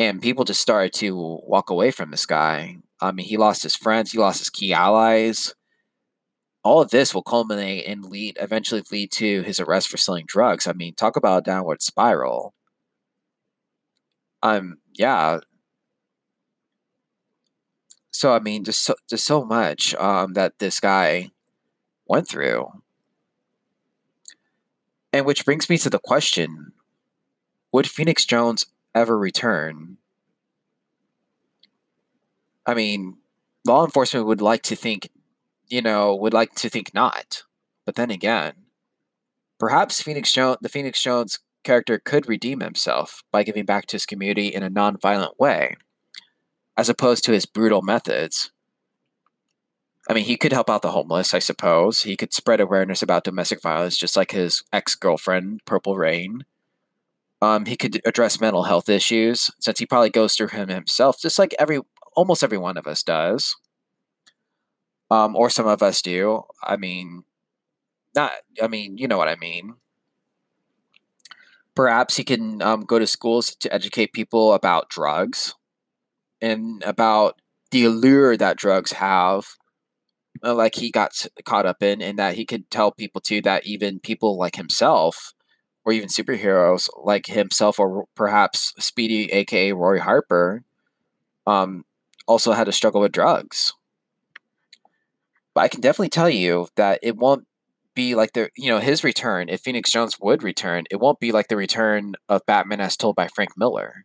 And people just started to walk away from this guy. I mean, he lost his friends. He lost his key allies. All of this will culminate and lead eventually lead to his arrest for selling drugs. I mean, talk about a downward spiral. Um, yeah. So, I mean, just so, just so much um, that this guy went through. And which brings me to the question, would Phoenix Jones ever return? I mean, law enforcement would like to think, you know, would like to think not. But then again, perhaps Phoenix Jones, the Phoenix Jones character could redeem himself by giving back to his community in a nonviolent way, as opposed to his brutal methods. I mean, he could help out the homeless, I suppose. He could spread awareness about domestic violence, just like his ex-girlfriend, Purple Rain. Um, he could address mental health issues, since he probably goes through him himself, just like every almost every one of us does. Um, or some of us do. I mean, not. I mean, you know what I mean. Perhaps he can um, go to schools to educate people about drugs, and about the allure that drugs have, like he got caught up in, and that he could tell people too that even people like himself, or even superheroes like himself, or perhaps Speedy, aka Roy Harper, um, also had to struggle with drugs. But I can definitely tell you that it won't be like the, you know, his return, if Phoenix Jones would return, it won't be like the return of Batman as told by Frank Miller.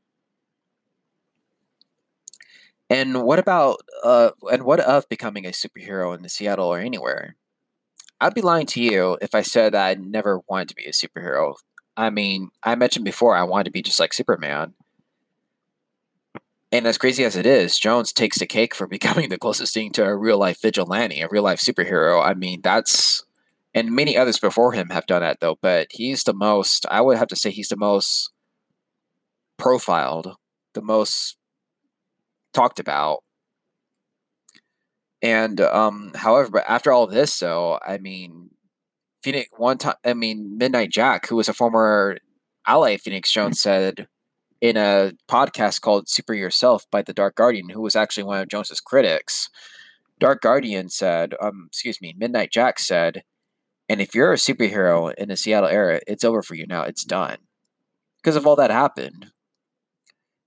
And what about, uh, and what of becoming a superhero in Seattle or anywhere? I'd be lying to you if I said that I never wanted to be a superhero. I mean, I mentioned before I wanted to be just like Superman. And as crazy as it is, Jones takes the cake for becoming the closest thing to a real-life vigilante, a real-life superhero. I mean, that's, and many others before him have done that, though. But he's the most, I would have to say he's the most profiled, the most talked about. And um however, but after all this, though, I mean, Phoenix one time I mean Midnight Jack, who was a former ally of Phoenix Jones, said in a podcast called Super Yourself by the Dark Guardian, who was actually one of Jones's critics. Dark Guardian said, um excuse me, Midnight Jack said, and if you're a superhero in the Seattle era, it's over for you now, it's done. Because of all that happened.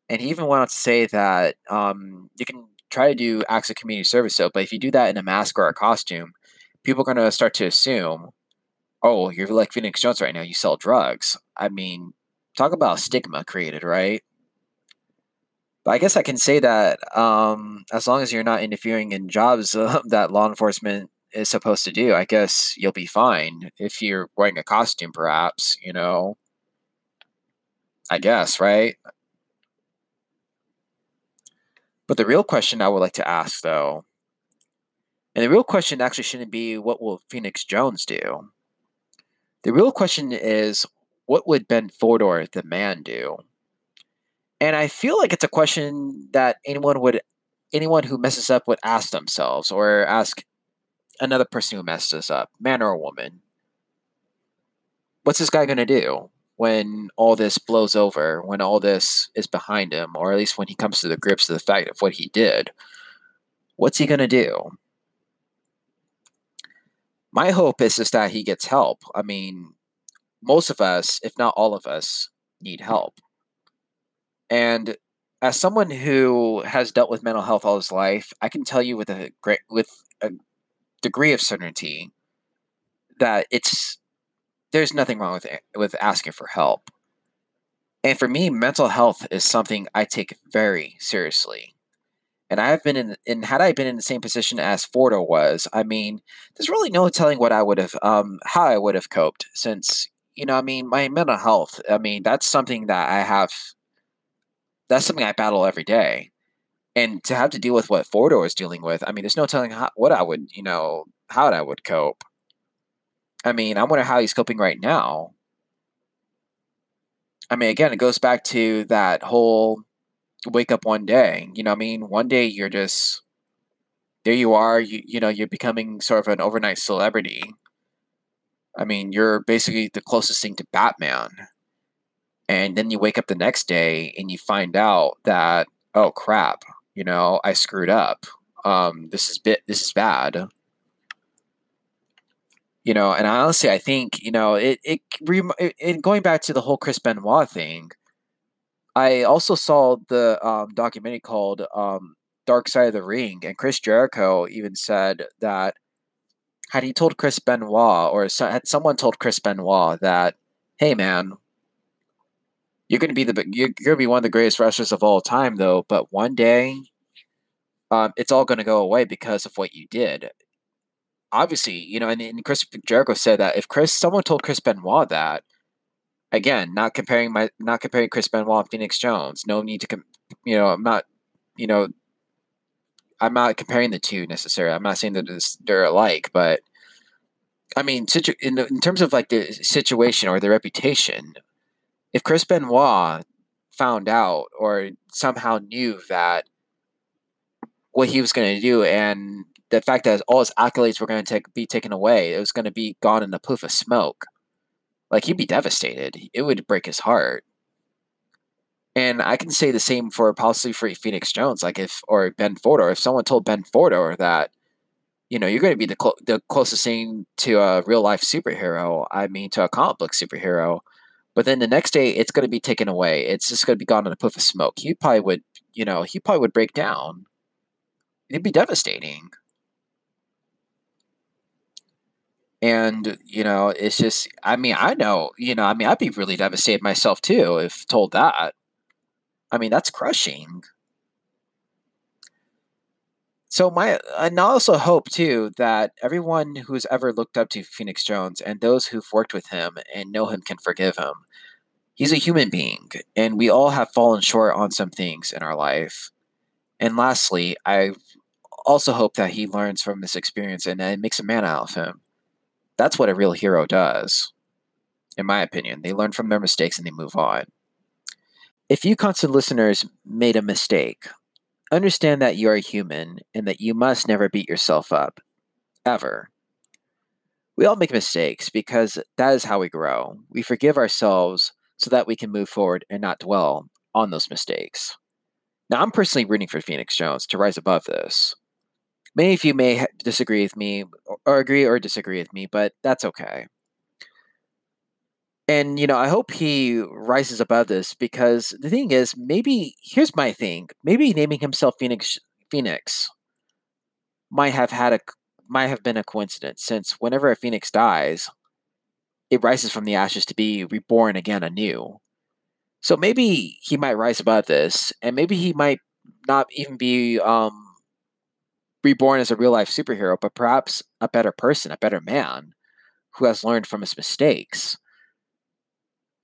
And he even went on to say that um, you can try to do acts of community service, so, but if you do that in a mask or a costume, people are going to start to assume, oh, you're like Phoenix Jones right now. You sell drugs. I mean, talk about stigma created, right? But I guess I can say that um, as long as you're not interfering in jobs uh, that law enforcement is supposed to do, I guess you'll be fine if you're wearing a costume, perhaps, you know. I guess, right? But the real question I would like to ask, though, and the real question actually shouldn't be, what will Phoenix Jones do? The real question is, what would Ben Fodor, the man, do? And I feel like it's a question that anyone would, anyone who messes up would ask themselves, or ask another person who messes up, man or woman. What's this guy going to do when all this blows over, when all this is behind him, or at least when he comes to the grips of the fact of what he did? What's he going to do? My hope is just that he gets help. I mean, most of us, if not all of us, need help. And as someone who has dealt with mental health all his life, I can tell you with a great, with a degree of certainty that it's there's nothing wrong with with asking for help. And for me, mental health is something I take very seriously. And I have been in, and had I been in the same position as Fodor was, I mean, there's really no telling what I would have, um, how I would have coped. Since, you know, I mean, my mental health, I mean, that's something that I have. That's something I battle every day. And to have to deal with what Fodor is dealing with, I mean, there's no telling how, what I would, you know, how I would cope. I mean, I wonder how he's coping right now. I mean, again, it goes back to that whole wake up one day. You know what I mean? One day you're just, there you are, you, you know, you're becoming sort of an overnight celebrity. I mean, you're basically the closest thing to Batman. And then you wake up the next day and you find out that, oh crap, you know, I screwed up. Um, this is bit, this is bad. You know, and I honestly, I think, you know, it, it, it going back to the whole Chris Benoit thing, I also saw the um, documentary called um, Dark Side of the Ring, and Chris Jericho even said that had he told Chris Benoit, or so, had someone told Chris Benoit that, hey man, You're gonna be the you're gonna be one of the greatest wrestlers of all time, though. But one day, um, it's all gonna go away because of what you did. Obviously, you know, and, and Chris Jericho said that if Chris, someone told Chris Benoit that, again, not comparing my, not comparing Chris Benoit and Phoenix Jones. No need to, com- you know, I'm not, you know, I'm not comparing the two necessarily. I'm not saying that they're alike, but I mean, situ- in, in terms of like the situation or the reputation. If Chris Benoit found out or somehow knew that what he was going to do and the fact that all his accolades were going to take, be taken away, it was going to be gone in a puff of smoke, like he'd be devastated. It would break his heart. And I can say the same for possibly for Phoenix Jones, like if, or Ben Fodor, if someone told Ben Fodor that, you know, you're going to be the, clo- the closest thing to a real life superhero, I mean, to a comic book superhero. But then the next day, it's going to be taken away. It's just going to be gone in a puff of smoke. He probably would, you know, he probably would break down. It'd be devastating. And, you know, it's just, I mean, I know, you know, I mean, I'd be really devastated myself too if told that. I mean, that's crushing. So my, and I also hope too that everyone who's ever looked up to Phoenix Jones and those who've worked with him and know him can forgive him. He's a human being, and we all have fallen short on some things in our life. And lastly, I also hope that he learns from this experience and it makes a man out of him. That's what a real hero does, in my opinion. They learn from their mistakes and they move on. If you constant listeners made a mistake, understand that you are human and that you must never beat yourself up, ever. We all make mistakes because that is how we grow. We forgive ourselves so that we can move forward and not dwell on those mistakes. Now, I'm personally rooting for Phoenix Jones to rise above this. Many of you may disagree with me, or agree or disagree with me, but that's okay. And, you know, I hope he rises above this because the thing is, maybe, here's my thing, maybe naming himself Phoenix Phoenix might have had a might have been a coincidence, since whenever a phoenix dies, it rises from the ashes to be reborn again anew. So maybe he might rise above this, and maybe he might not even be um, reborn as a real-life superhero, but perhaps a better person, a better man, who has learned from his mistakes.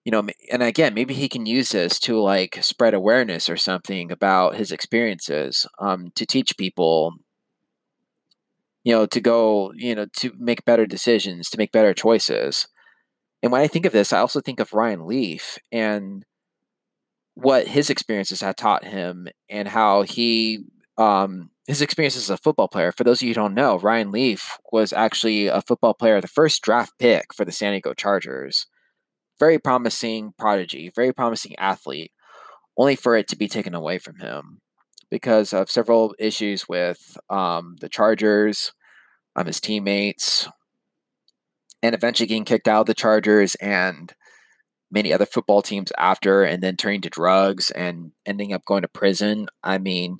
You know, and again, maybe he can use this to, like, spread awareness or something about his experiences, um, to teach people, you know, to go, you know, to make better decisions, to make better choices. And when I think of this, I also think of Ryan Leaf and what his experiences had taught him, and how he, um, his experiences as a football player. For those of you who don't know, Ryan Leaf was actually a football player, the first draft pick for the San Diego Chargers. Very promising prodigy, very promising athlete, only for it to be taken away from him because of several issues with um, the Chargers, um, his teammates, and eventually getting kicked out of the Chargers and many other football teams after, and then turning to drugs and ending up going to prison. I mean,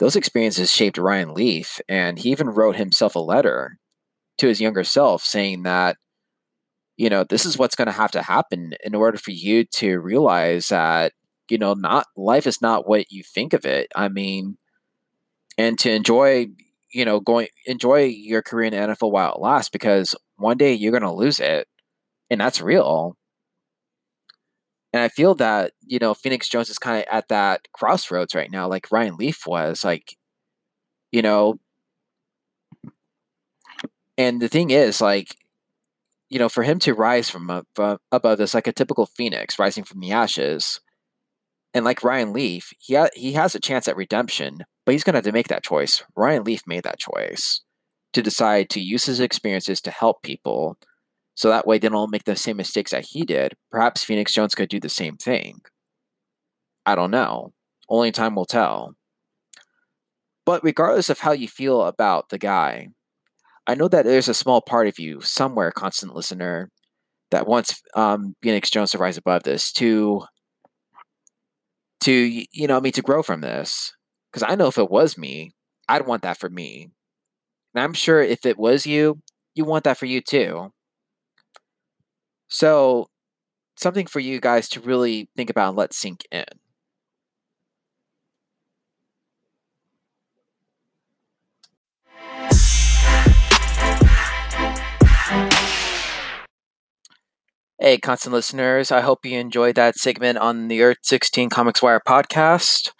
those experiences shaped Ryan Leaf, and he even wrote himself a letter to his younger self saying that, you know, this is what's going to have to happen in order for you to realize that, you know, not life is not what you think of it. I mean, and to enjoy, you know, going, enjoy your career in the N F L while it lasts, because one day you're going to lose it. And that's real. And I feel that, you know, Phoenix Jones is kind of at that crossroads right now, like Ryan Leaf was, like, you know, and the thing is, like, you know, for him to rise from up, uh, above this, like a typical phoenix rising from the ashes, and like Ryan Leaf, he ha- he has a chance at redemption, but he's going to have to make that choice. Ryan Leaf made that choice to decide to use his experiences to help people, so that way they don't make the same mistakes that he did. Perhaps Phoenix Jones could do the same thing. I don't know. Only time will tell. But regardless of how you feel about the guy, I know that there's a small part of you somewhere, constant listener, that wants um, Phoenix Jones to rise above this, to, to you know, I mean, to grow from this. Because I know if it was me, I'd want that for me. And I'm sure if it was you, you want that for you too. So, something for you guys to really think about and let sink in. Hey, constant listeners, I hope you enjoyed that segment on the Earth sixteen Comics Wire podcast.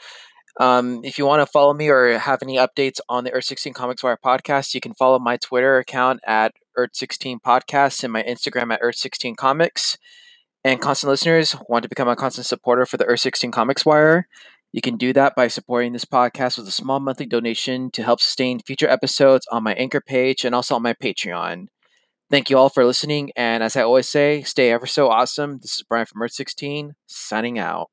Um, if you want to follow me or have any updates on the Earth sixteen Comics Wire podcast, you can follow my Twitter account at Earth sixteen Podcast and my Instagram at Earth sixteen Comics. And constant listeners, want to become a constant supporter for the Earth sixteen Comics Wire? You can do that by supporting this podcast with a small monthly donation to help sustain future episodes on my Anchor page and also on my Patreon. Thank you all for listening, and as I always say, stay ever so awesome. This is Brian from Earth sixteen, signing out.